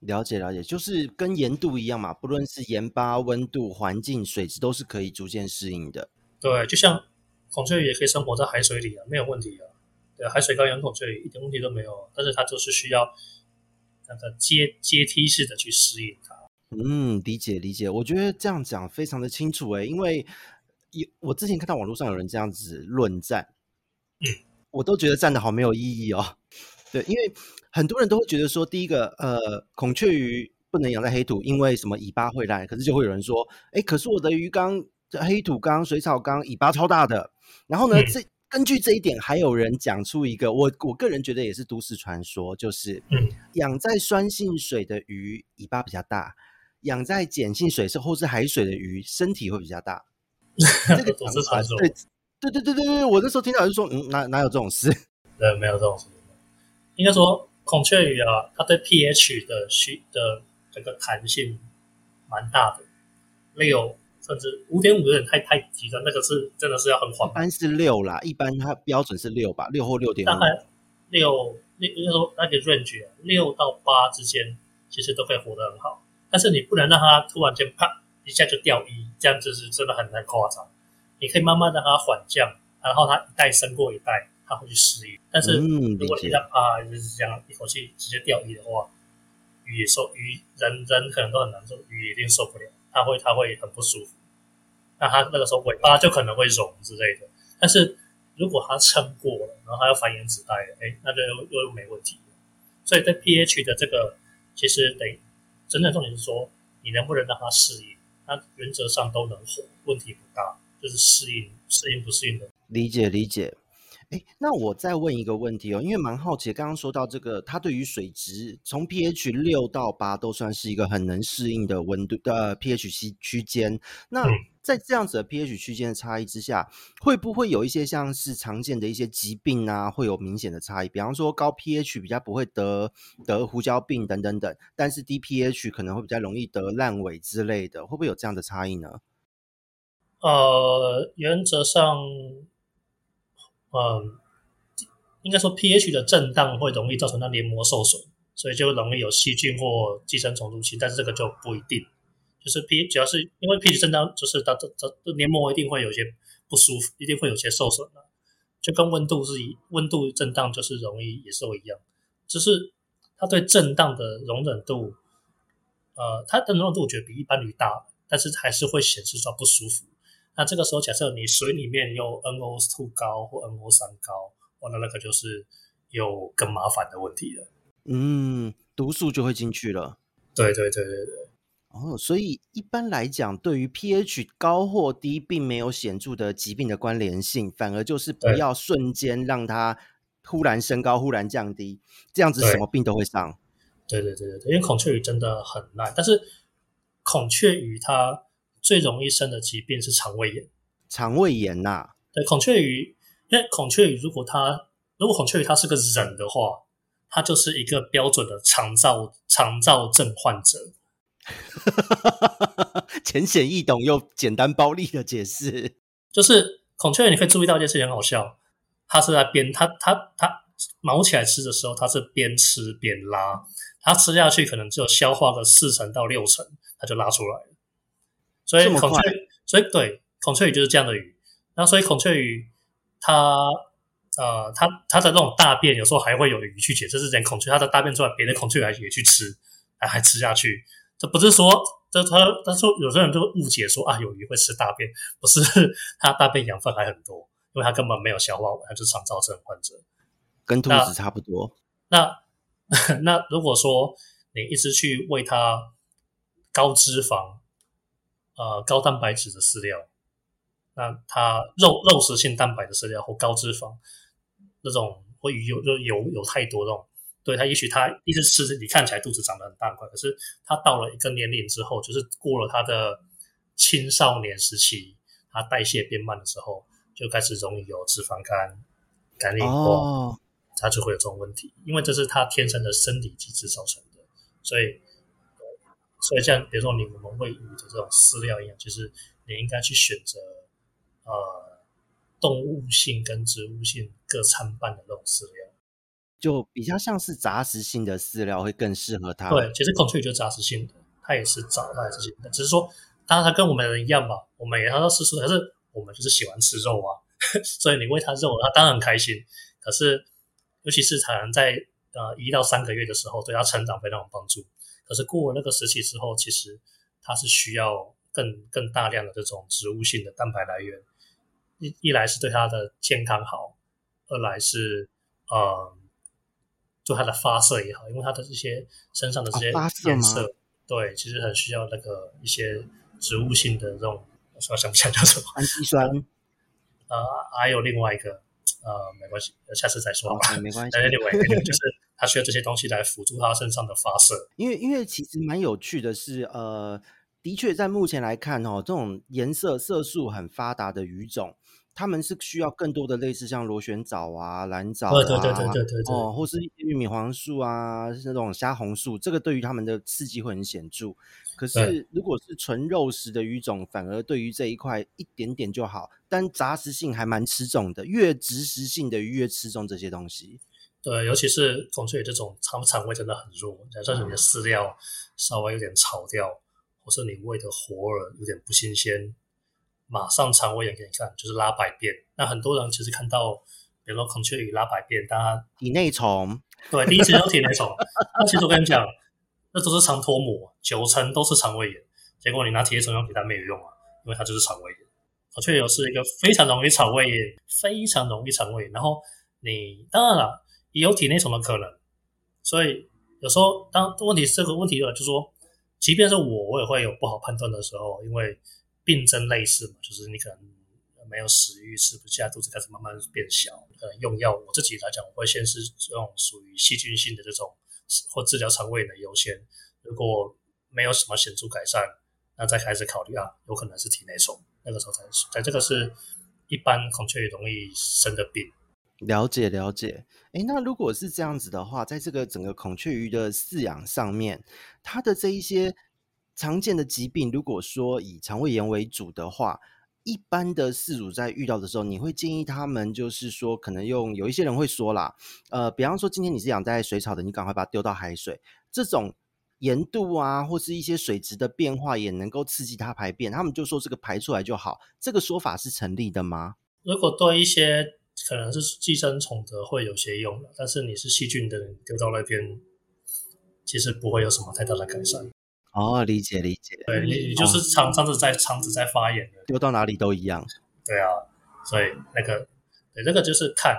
了解了解，就是跟盐度一样嘛，不论是盐巴、温度、环境、水质，都是可以逐渐适应的。对，就像孔雀鱼也可以生活在海水里啊，没有问题啊。对，海水缸养孔雀鱼一点问题都没有，但是它就是需要那个阶梯式的去适应它。嗯，理解理解，我觉得这样讲非常的清楚因为我之前看到网络上有人这样子论战，我都觉得站得好没有意义哦。对，因为很多人都会觉得说，第一个孔雀鱼不能养在黑土，因为什么尾巴会烂，可是就会有人说，可是我的鱼缸、黑土缸、水草缸尾巴超大的。然后呢，根据这一点，还有人讲出一个我个人觉得也是都市传说，就是养在酸性水的鱼尾巴比较大，养在碱性水或是海水的鱼身体会比较大。这个都是传说。对对对对对，我那时候听到就说，哪有这种事？对，没有这种事。应该说，孔雀鱼啊，它对 pH 的这个弹性蛮大的，6甚至 5.5 有点太极端，那个是真的是要很缓。一般是6啦，一般它标准是6吧，6或 6.5。大概6，应该说那个 range 啊，6到8之间，其实都可以活得很好。但是你不能让它突然间啪一下就掉1，这样就是真的很难夸张。你可以慢慢让它缓降，然后它一代升过一代，它会去适应。但是如果你让它就是这样一口气直接掉1的话，人可能都很难受，鱼一定受不了，它会很不舒服。那它那个时候尾巴就可能会肿之类的。但是如果它撑过了，然后它要繁衍子代了，那就又没问题了。所以在 pH 的这个，其实得真正重点是说，你能不能让它适应？它原则上都能活，问题不大，就是适应不适应的。理解理解。那我再问一个问题因为蛮好奇，刚刚说到这个，它对于水质从 pH 6到8都算是一个很能适应的温度pH 区间。那在这样子的 pH 区间的差异之下，会不会有一些像是常见的一些疾病啊，会有明显的差异？比方说高 pH 比较不会得胡椒病等等等，但是低 pH 可能会比较容易得烂尾之类的，会不会有这样的差异呢？原则上。应该说 pH 的震荡会容易造成它黏膜受损，所以就容易有细菌或寄生虫入侵，但是这个就不一定，就是 pH 主要是因为 pH 震荡，就是它黏膜一定会有些不舒服，一定会有些受损的，就跟温度震荡就是容易也是一样，只是它对震荡的容忍度，它的容忍度我觉得比一般鱼大，但是还是会显示出不舒服。那这个时候，假设你水里面有 NO2 高或 NO3 高，那个就是有更麻烦的问题了。嗯，毒素就会进去了。对对对对对。所以一般来讲，对于 pH 高或低并没有显著的疾病的关联性，反而就是不要瞬间让它忽然升高、忽然降低，这样子什么病都会上。对对对对对，因为孔雀鱼真的很烂，但是孔雀鱼它。最容易生的疾病是肠胃炎。肠胃炎啊，对，孔雀鱼，因为孔雀鱼如果孔雀鱼它是个人的话，它就是一个标准的肠燥症患者。浅显易懂又简单暴力的解释，就是孔雀鱼你可以注意到一件事情很好笑，它是在它毛起来吃的时候，它是边吃边拉，它吃下去可能只有消化个40%到60%，它就拉出来了。孔雀鱼就是这样的鱼。那所以孔雀鱼它的那种大便有时候还会有鱼去解，这是人孔雀它的大便出来，别的孔雀鱼也去吃，还吃下去。这不是说他说有些人就误解说啊有鱼会吃大便，不是，它大便养分还很多，因为它根本没有消化完，它就是肠燥症患者。跟兔子差不多。那如果说你一直去喂它高脂肪高蛋白质的饲料，那它肉食性蛋白的饲料或高脂肪那种，或鱼有太多那种，对，它也许它一直吃，你看起来肚子长得很大块，可是它到了一个年龄之后，就是过了它的青少年时期，它代谢变慢的时候，就开始容易有脂肪肝、肝硬化，他就会有这种问题，因为这是他天生的生理机制造成的。所以像比如说我们喂鱼的这种饲料一样，就是你应该去选择动物性跟植物性各参半的那种饲料，就比较像是杂食性的饲料会更适合它。对，其实孔雀鱼就是杂食性的，它也是藻，它也是性的，只是说当然它跟我们人一样嘛，我们也要吃素，可是我们就是喜欢吃肉啊所以你喂它肉，它当然很开心。可是尤其是常在1到3个月的时候，对它成长非常有帮助。可是过了那个时期之后，其实它是需要更大量的这种植物性的蛋白来源，一来是对它的健康好，二来是对它的发色也好，因为它的这些身上的这些颜色，对，其实很需要那个一些植物性的这种，我想不起来叫什么，氨基酸。还有另外一个，没关系，下次再说吧。没关系，anyway， 就是他需要这些东西来辅助他身上的发色。因为其实蛮有趣的是，的确在目前来看哦，这种颜色色素很发达的鱼种，他们是需要更多的类似像螺旋藻啊、蓝藻啊，对哦，或是一些玉米黄素啊，那种虾红素，这个对于他们的刺激会很显著。可是如果是纯肉食的鱼种，反而对于这一块一点点就好，但杂食性还蛮吃重的，越植食性的鱼越吃重这些东西。对，尤其是孔雀鱼这种，肠胃真的很弱，假设你的饲料稍微有点潮掉，或是你喂的活饵有点不新鲜，马上肠胃炎给你看，就是拉白便。那很多人其实看到，比如说孔雀鱼拉白便，大家体内虫，对，第一次就体内虫。那其实我跟你讲，那都是肠脱膜，90%都是肠胃炎。结果你拿体内虫药给它没有用啊，因为它就是肠胃炎。孔雀鱼是一个非常容易肠胃炎。然后你当然啦，也有体内虫的可能。所以有时候当问题这个问题有了，就是说，即便是我也会有不好判断的时候，因为病症类似嘛，就是你可能没有食欲，吃不下，肚子开始慢慢变小，可能用药。我自己来讲，我会先是这种属于细菌性的这种或治疗肠胃炎的优先。如果没有什么显著改善，那再开始考虑有可能是体内虫。那个时候才这个是一般孔雀鱼容易生的病。了解。那如果是这样子的话，在这个整个孔雀鱼的饲养上面，它的这一些常见的疾病，如果说以肠胃炎为主的话，一般的饲主在遇到的时候，你会建议他们就是说，可能用有一些人会说啦，比方说今天你是养在水草的，你赶快把它丢到海水，这种盐度啊，或是一些水质的变化也能够刺激它排便，他们就说这个排出来就好，这个说法是成立的吗？如果对一些可能是寄生虫的会有些用，但是你是细菌的人丢到那边，其实不会有什么太大的改善。哦，理解。对，你就是肠子在发炎的，丢到哪里都一样。对啊，所以对这个就是看，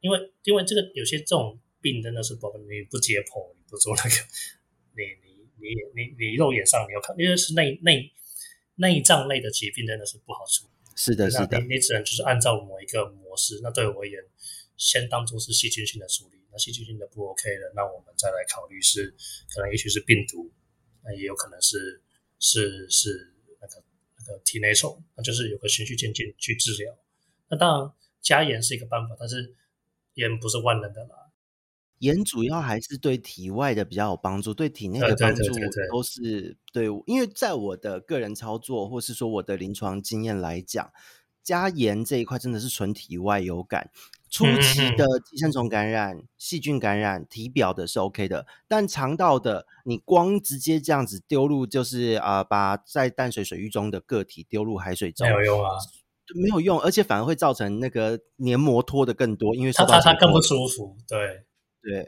因为这个有些这种病真的是你不解剖，你不做那个，你肉眼上你要看，因为是内脏类的疾病真的是不好处理。是的。你只能就是按照某一个模式。那对我而言，先当作是细菌性的处理，那细菌性的不 OK 了，那我们再来考虑是可能也许是病毒。也有可能是那个体内虫，那就是有个循序渐进去治疗。那当然加盐是一个办法，但是盐不是万能的啦。盐主要还是对体外的比较有帮助，对体内的帮助都是 对。因为在我的个人操作或是说我的临床经验来讲，加盐这一块真的是纯体外有感。初期的寄生虫感染、细菌感染、体表的是 OK 的，但肠道的你光直接这样子丢入，就是把在淡水水域中的个体丢入海水中，没有用啊，没有用，而且反而会造成那个黏膜脱的更多，因为它更不舒服，对，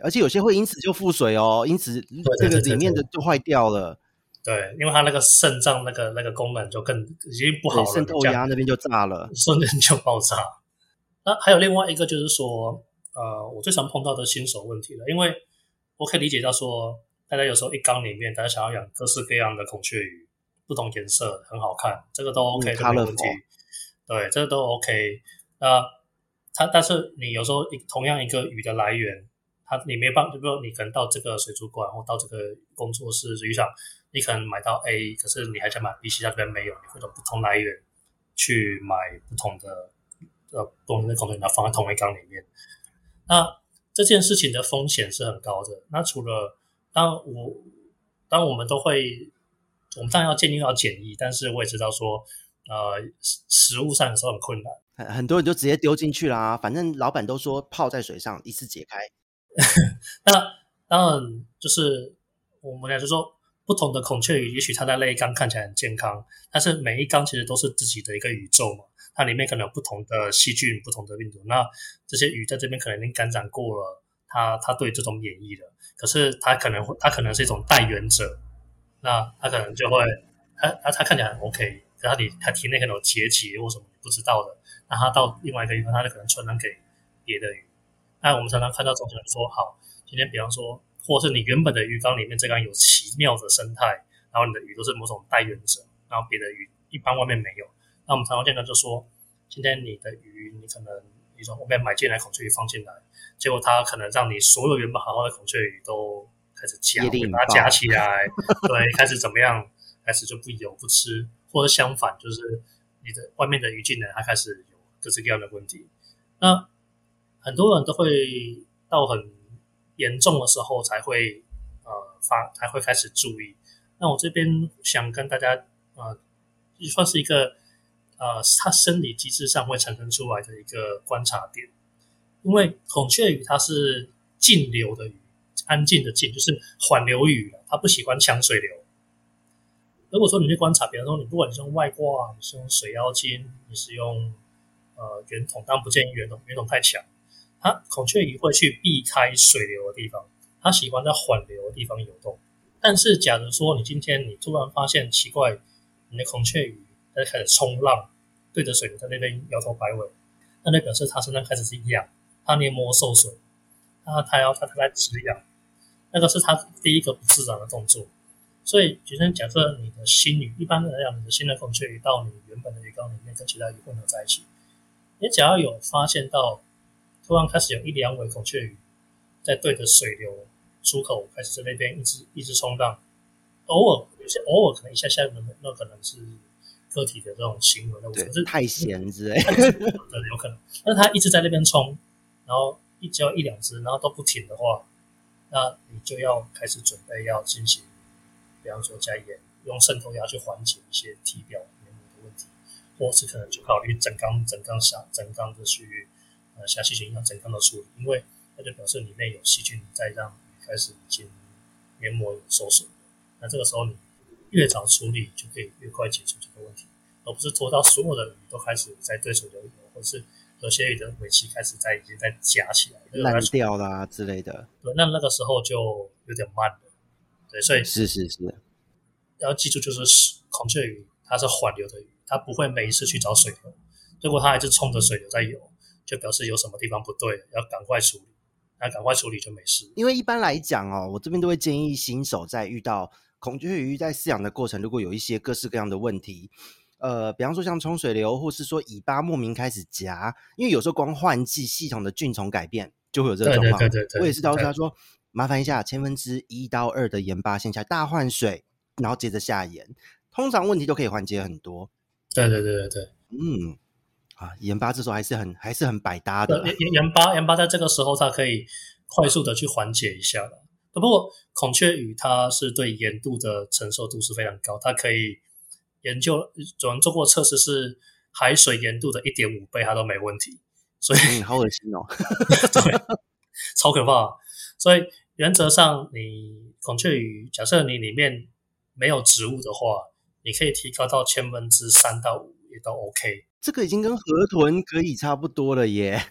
而且有些会因此就腹水哦，因此这个里面的就坏掉了，对，因为它那个肾脏那个功能就更已经不好了，肾豆芽那边就炸了，瞬间就爆炸。那还有另外一个就是说，我最常碰到的新手问题了，因为我可以理解到说，大家有时候一缸里面，大家想要养各式各样的孔雀鱼，不同颜色很好看，这个都 OK， 都没问题。对，这个都 OK。但是你有时候同样一个鱼的来源，你没办法，就比如你可能到这个水族馆或到这个工作室鱼场，你可能买到 A， 可是你还想买 B， 其他这边没有，你会从不同来源去买不同的。东西的孔雀鱼放在同一缸里面，那这件事情的风险是很高的。那除了当我们都会，我们当然要建议到检疫，但是我也知道说食物上有时候很困难，很多人就直接丢进去啦，反正老板都说泡在水上一次解开。那当然就是我们俩就说不同的孔雀鱼，也许它在内缸看起来很健康，但是每一缸其实都是自己的一个宇宙嘛，它里面可能有不同的细菌、不同的病毒，那这些鱼在这边可能已经感染过了，它对这种免疫了，可是它可能是一种带原者，那它可能就会它看起来很 OK， 可是它体内可能有结节或什么不知道的，那它到另外一个地方，它就可能传染给别的鱼。那我们常常看到中间人说，好，今天比方说，或是你原本的鱼缸里面这缸有奇妙的生态，然后你的鱼都是某种带原者，然后别的鱼一般外面没有。那我们常常见到就说，今天你的鱼，你可能一种我们买进来孔雀鱼放进来，结果它可能让你所有原本好好的孔雀鱼都开始夹，把它夹起来，对，开始怎么样，开始就不游不吃，或者相反，就是你的外面的鱼进来，它开始有各式各样的问题。那很多人都会到很严重的时候才会开始注意。那我这边想跟大家算是一个它生理机制上会产生出来的一个观察点。因为孔雀鱼它是静流的鱼，安静的静，就是缓流鱼，它不喜欢强水流。如果说你去观察，比方说你不管你是用外挂，你是用水妖精，你是用圆筒，当然不建议圆筒太强。它孔雀鱼会去避开水流的地方，它喜欢在缓流的地方游动。但是假如说你今天你突然发现奇怪，你的孔雀鱼它开始冲浪，对着水流在那边摇头摆尾，那就表示它身上开始是痒，它黏膜受损，它在止痒，那个是它第一个不自然的动作。所以就像假设你的新鱼，一般来讲你的新的孔雀鱼到你原本的鱼缸里面跟其他鱼混合在一起，你只要有发现到突然开始有一两尾孔雀鱼在对着水流出口开始在那边一直冲浪，偶尔可能一下下那可能是个体的这种行为，对，是太闲之类的，有可能。但是它一直在那边冲，然后只要一两只，然后都不停的话，那你就要开始准备要进行，比方说加盐，用渗透压去缓解一些体表黏膜的问题，或是可能就考虑整缸的区域。下细菌要整缸的处理，因为那就表示里面有细菌在让鱼开始已经黏膜有受损了。那这个时候你越早处理就可以越快解除这个问题，而不是拖到所有的鱼都开始在对水流游，或是有些鱼的尾鳍开始在已经在夹起来烂掉啦之类的。对，那个时候就有点慢了。对，所以是要记住，就是孔雀鱼它是缓流的鱼，它不会每一次去找水流，结果它还是冲着水流在游。就表示有什么地方不对，要赶快处理。那赶快处理就没事。因为一般来讲哦，我这边都会建议新手在遇到孔雀鱼在饲养的过程，如果有一些各式各样的问题，比方说像冲水流，或是说尾巴莫名开始夹，因为有时候光换季系统的菌虫改变就会有这个状况。对，我也是告诉他说，麻烦一下，千分之1-2的盐巴先下，大换水，然后接着下盐，通常问题都可以缓解很多。对，嗯。啊，盐巴这时候还是很百搭的。盐巴在这个时候它可以快速的去缓解一下了。不过孔雀鱼它是对盐度的承受度是非常高，它可以研究，有人做过测试是海水盐度的 1.5 倍它都没问题。所以好恶心哦。对，超可怕。所以原则上你孔雀鱼假设你里面没有植物的话，你可以提高到3%-5%也都 OK。这个已经跟河豚可以差不多了耶。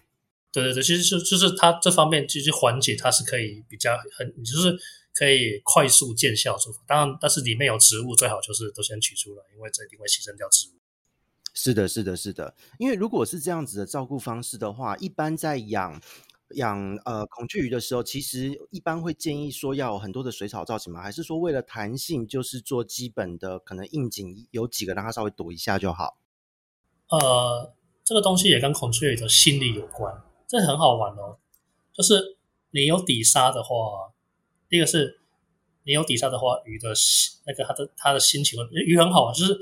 对，其实就是它这方面就是缓解，它是可以比较就是可以快速见效做法。当然，但是里面有植物，最好就是都先取出来，因为这一定会牺牲掉植物。是的，因为如果是这样子的照顾方式的话，一般在养孔雀鱼的时候，其实一般会建议说要有很多的水草造型吗？还是说为了弹性，就是做基本的可能硬景有几个让它稍微躲一下就好？这个东西也跟孔雀鱼的心理有关，这很好玩哦。就是你有底沙的话，第一个是你有底沙的话，鱼的那个它的心情，鱼很好玩，就是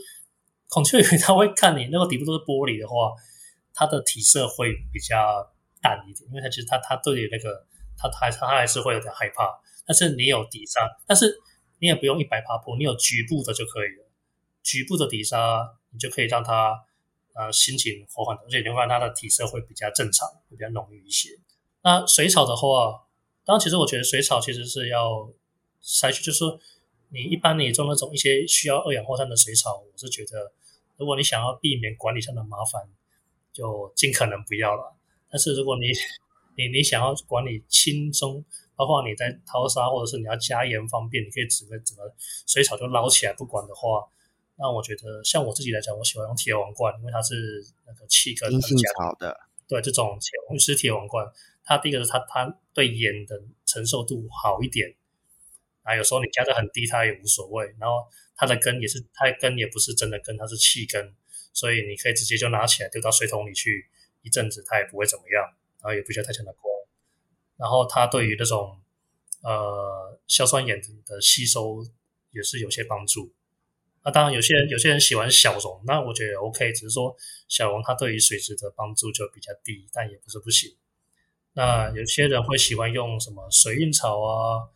孔雀鱼它会看你那个底部都是玻璃的话，它的体色会比较淡一点，因为它其实它对于那个他还是会有点害怕。但是你有底沙，但是你也不用 100% 铺，你有局部的就可以了。局部的底沙你就可以让他心情活缓，而且你会发现他的体色会比较正常，会比较浓郁一些。那水草的话，当然其实我觉得水草其实是要筛去，就是说你一般你种那种一些需要二氧化碳的水草，我是觉得如果你想要避免管理上的麻烦，就尽可能不要了。但是如果你想要管理轻松，包括你在淘沙或者是你要加盐方便，你可以整个水草就捞起来不管的话，那我觉得像我自己来讲，我喜欢用铁王冠，因为它是那个气根很强的。对，这种铁王冠，它第一个是它对盐的承受度好一点，啊，有时候你加的很低它也无所谓。然后它的根也不是真的根，它是气根，所以你可以直接就拿起来丢到水桶里去，一阵子它也不会怎么样，然后也不需要太强的光。然后它对于那种硝酸盐的吸收也是有些帮助。那当然有些人喜欢小榕，那我觉得也 OK， 只是说小榕它对于水质的帮助就比较低，但也不是不行。那有些人会喜欢用什么水韵草啊，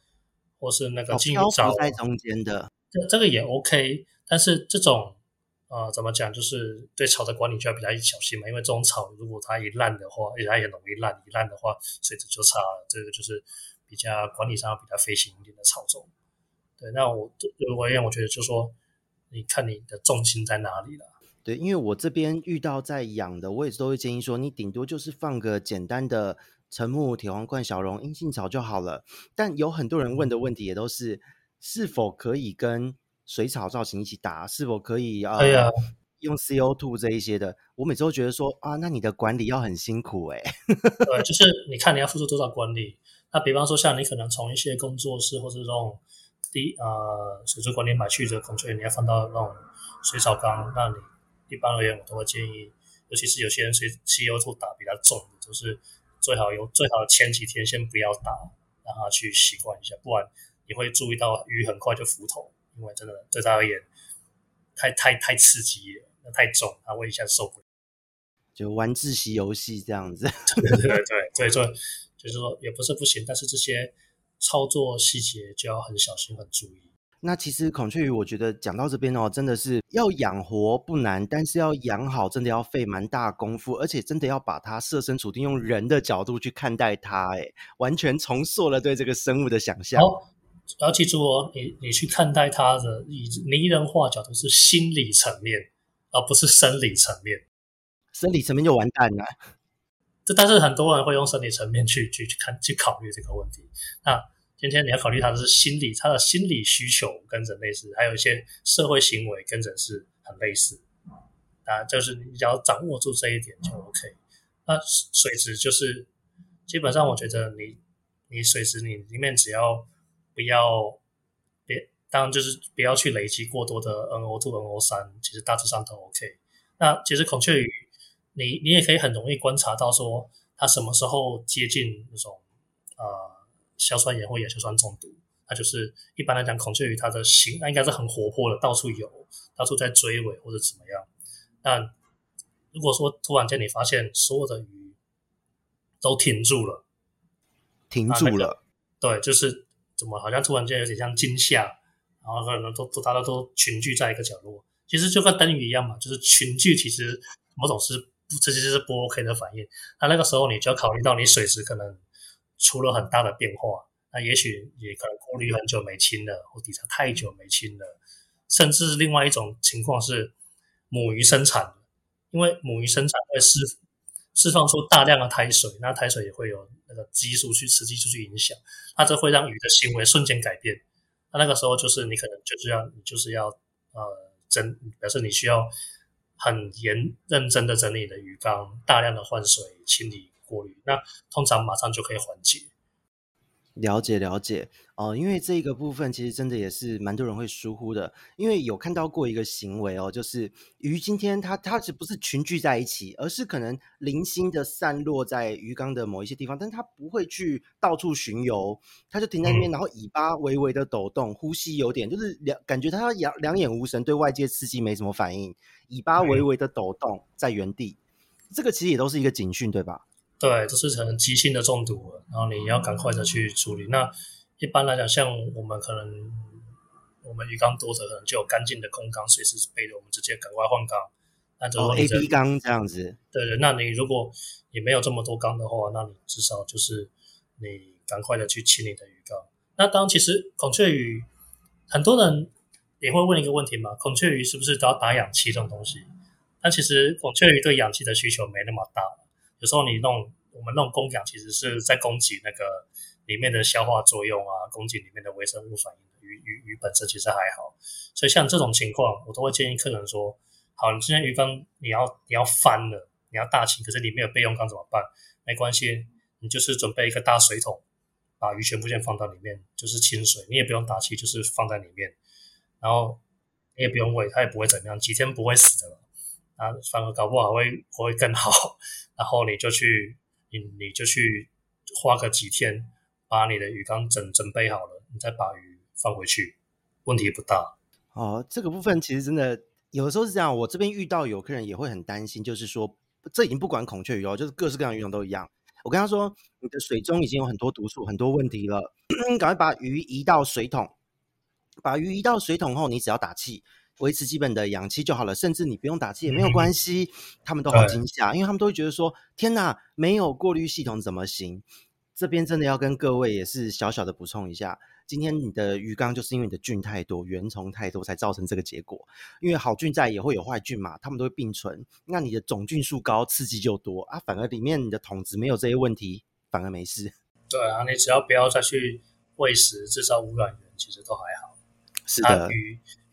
或是那个金鱼藻，在中间的这个也 OK， 但是这种怎么讲，就是对草的管理就要比较小心嘛，因为这种草如果它一烂的话，而且它也容易烂，一烂的话水质就差了，这个就是比较管理上比较费心一点的草种。对，那我对我而言，我觉得就是说你看你的重心在哪里了。对，因为我这边遇到在养的，我也都会建议说，你顶多就是放个简单的沉木、铁皇冠、小榕、阴性草就好了。但有很多人问的问题也都是，是否可以跟水草造型一起打，是否可以用 CO2 这一些的。我每次都觉得说啊，那你的管理要很辛苦欸。对，就是你看你要付出多少管理。那比方说像你可能从一些工作室或是这种水质管理买去的孔雀，你要放到那种水草缸，那你一般而言我都会建议，尤其是有些人CO2 打比较重的，就是最好前几天先不要打，让他去习惯一下，不然你会注意到鱼很快就浮头，因为真的对他而言太刺激了，太重，他会一下受不了，就玩窒息游戏这样子。对，所以就是说也不是不行，但是这些操作细节就要很小心很注意。那其实孔雀鱼我觉得讲到这边哦，真的是要养活不难，但是要养好真的要费蛮大功夫，而且真的要把它设身处地用人的角度去看待它，完全重塑了对这个生物的想象。好，要记住哦，你去看待它的以拟人化角度是心理层面，而不是生理层面。生理层面就完蛋了。但是很多人会用生理层面去考虑这个问题。那今天你要考虑它的是心理，它的心理需求跟人类似，还有一些社会行为跟人是很类似。那就是你只要掌握住这一点就 OK。那水质就是基本上我觉得你水质你里面只要当然就是不要去累积过多的 NO2、NO3， 其实大致上都 OK。那其实孔雀鱼你也可以很容易观察到说它什么时候接近那种硝酸盐或亚硝酸中毒。它就是一般来讲孔雀鱼它的形它应该是很活泼的，到处游，到处在追尾或者怎么样。那如果说突然间你发现所有的鱼都停住了、那个，对，就是怎么好像突然间有点像惊吓，然后可能大家都群聚在一个角落，其实就跟灯鱼一样嘛，就是群聚其实某种是这些是不 OK 的反应。那个时候你就要考虑到你水质可能出了很大的变化，那也许也可能过滤很久没清了，或底下太久没清了，甚至另外一种情况是母鱼生产，因为母鱼生产会释放出大量的胎水，那胎水也会有那个激素去雌激素去影响，那这会让鱼的行为瞬间改变。那个时候就是你可能就是要表示你需要很认真的整理你的鱼缸，大量的换水、清理、过滤，那通常马上就可以缓解。了解哦，因为这个部分其实真的也是蛮多人会疏忽的，因为有看到过一个行为哦，就是鱼今天它是不是群聚在一起，而是可能零星的散落在鱼缸的某一些地方，但它不会去到处巡游，它就停在那边，然后尾巴微微的抖动，呼吸有点就是感觉它两眼无神，对外界刺激没什么反应，尾巴微微的抖动在原地，这个其实也都是一个警讯，对吧？对，这是可能急性的中毒了，然后你要赶快的去处理。那一般来讲，像我们可能我们鱼缸多的，可能就有干净的空缸，随时备着，我们直接赶快换缸。那就是说你这 A B 缸这样子，对对。那你如果你没有这么多缸的话，那你至少就是你赶快的去清你的鱼缸。那当其实孔雀鱼，很多人也会问一个问题嘛，孔雀鱼是不是都要打氧气这种东西？但其实孔雀鱼对氧气的需求没那么大。有时候你弄我们弄供氧，其实是在供给那个里面的消化作用啊，供给里面的微生物反应。鱼本身其实还好，所以像这种情况，我都会建议客人说：好，你今天鱼缸你要翻了，你要大清，可是里面有备用缸怎么办？没关系，你就是准备一个大水桶，把鱼全部先放到里面，就是清水，你也不用打气，就是放在里面，然后你也不用喂，它也不会怎么样，几天不会死的了。啊，反而搞不好会更好。然后你就去花个几天，把你的鱼缸准备好了，你再把鱼放回去，问题不大。哦，这个部分其实真的有的时候是这样，我这边遇到有客人也会很担心，就是说这已经不管孔雀鱼哦，就是各式各样的鱼种都一样。我跟他说，你的水中已经有很多毒素、很多问题了，赶快把鱼移到水桶。把鱼移到水桶后，你只要打气。维持基本的氧气就好了，甚至你不用打气也没有关系，他们都好惊吓，因为他们都会觉得说天哪，没有过滤系统怎么行。这边真的要跟各位也是小小的补充一下，今天你的鱼缸就是因为你的菌太多，原虫太多才造成这个结果，因为好菌在也会有坏菌嘛，他们都会并存，那你的总菌数高，刺激就多啊，反而里面你的桶子没有这些问题，反而没事。对啊，你只要不要再去喂食制造污染源，其实都还好。是的，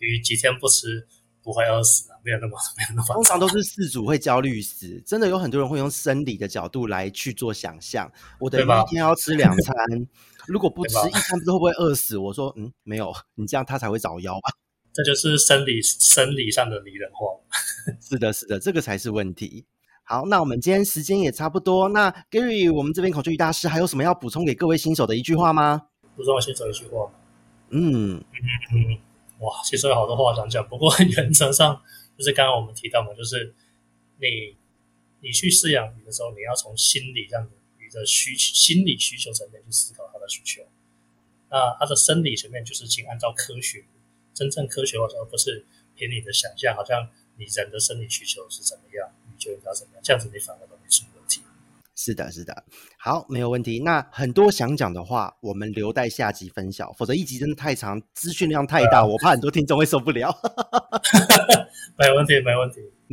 鱼几天不吃不会饿死啊，没有那么。通常都是饲主会焦虑死，真的有很多人会用生理的角度来去做想象。我的鱼一天要吃两餐，如果不吃一餐之后会不会饿死？我说没有，你这样他才会找腰吧。这就是生理上的拟人化。是的，是的，这个才是问题。好，那我们今天时间也差不多。那 Gary， 我们这边孔雀鱼大师还有什么要补充给各位新手的一句话吗？补充新手一句话吗？哇，其实有好多话想讲，不过原则上就是刚刚我们提到嘛，就是你去饲养鱼的时候，你要从心理上鱼的心理需求层面去思考它的需求。那它的生理层面就是请按照科学，真正科学化，而不是凭你的想象，好像你人的生理需求是怎么样，鱼就应该怎么样，这样子你反而都没出问题。是的，是的，好，没有问题。那很多想讲的话，我们留待下集分享，否则一集真的太长，资讯量太大，我怕很多听众会受不了。没问题，没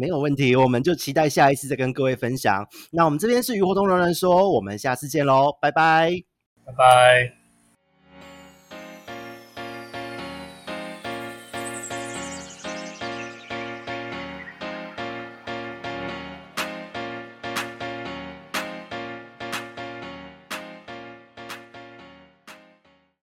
有问题，我们就期待下一次再跟各位分享。那我们这边是鱼活通人人说，我们下次见喽，拜拜，拜拜。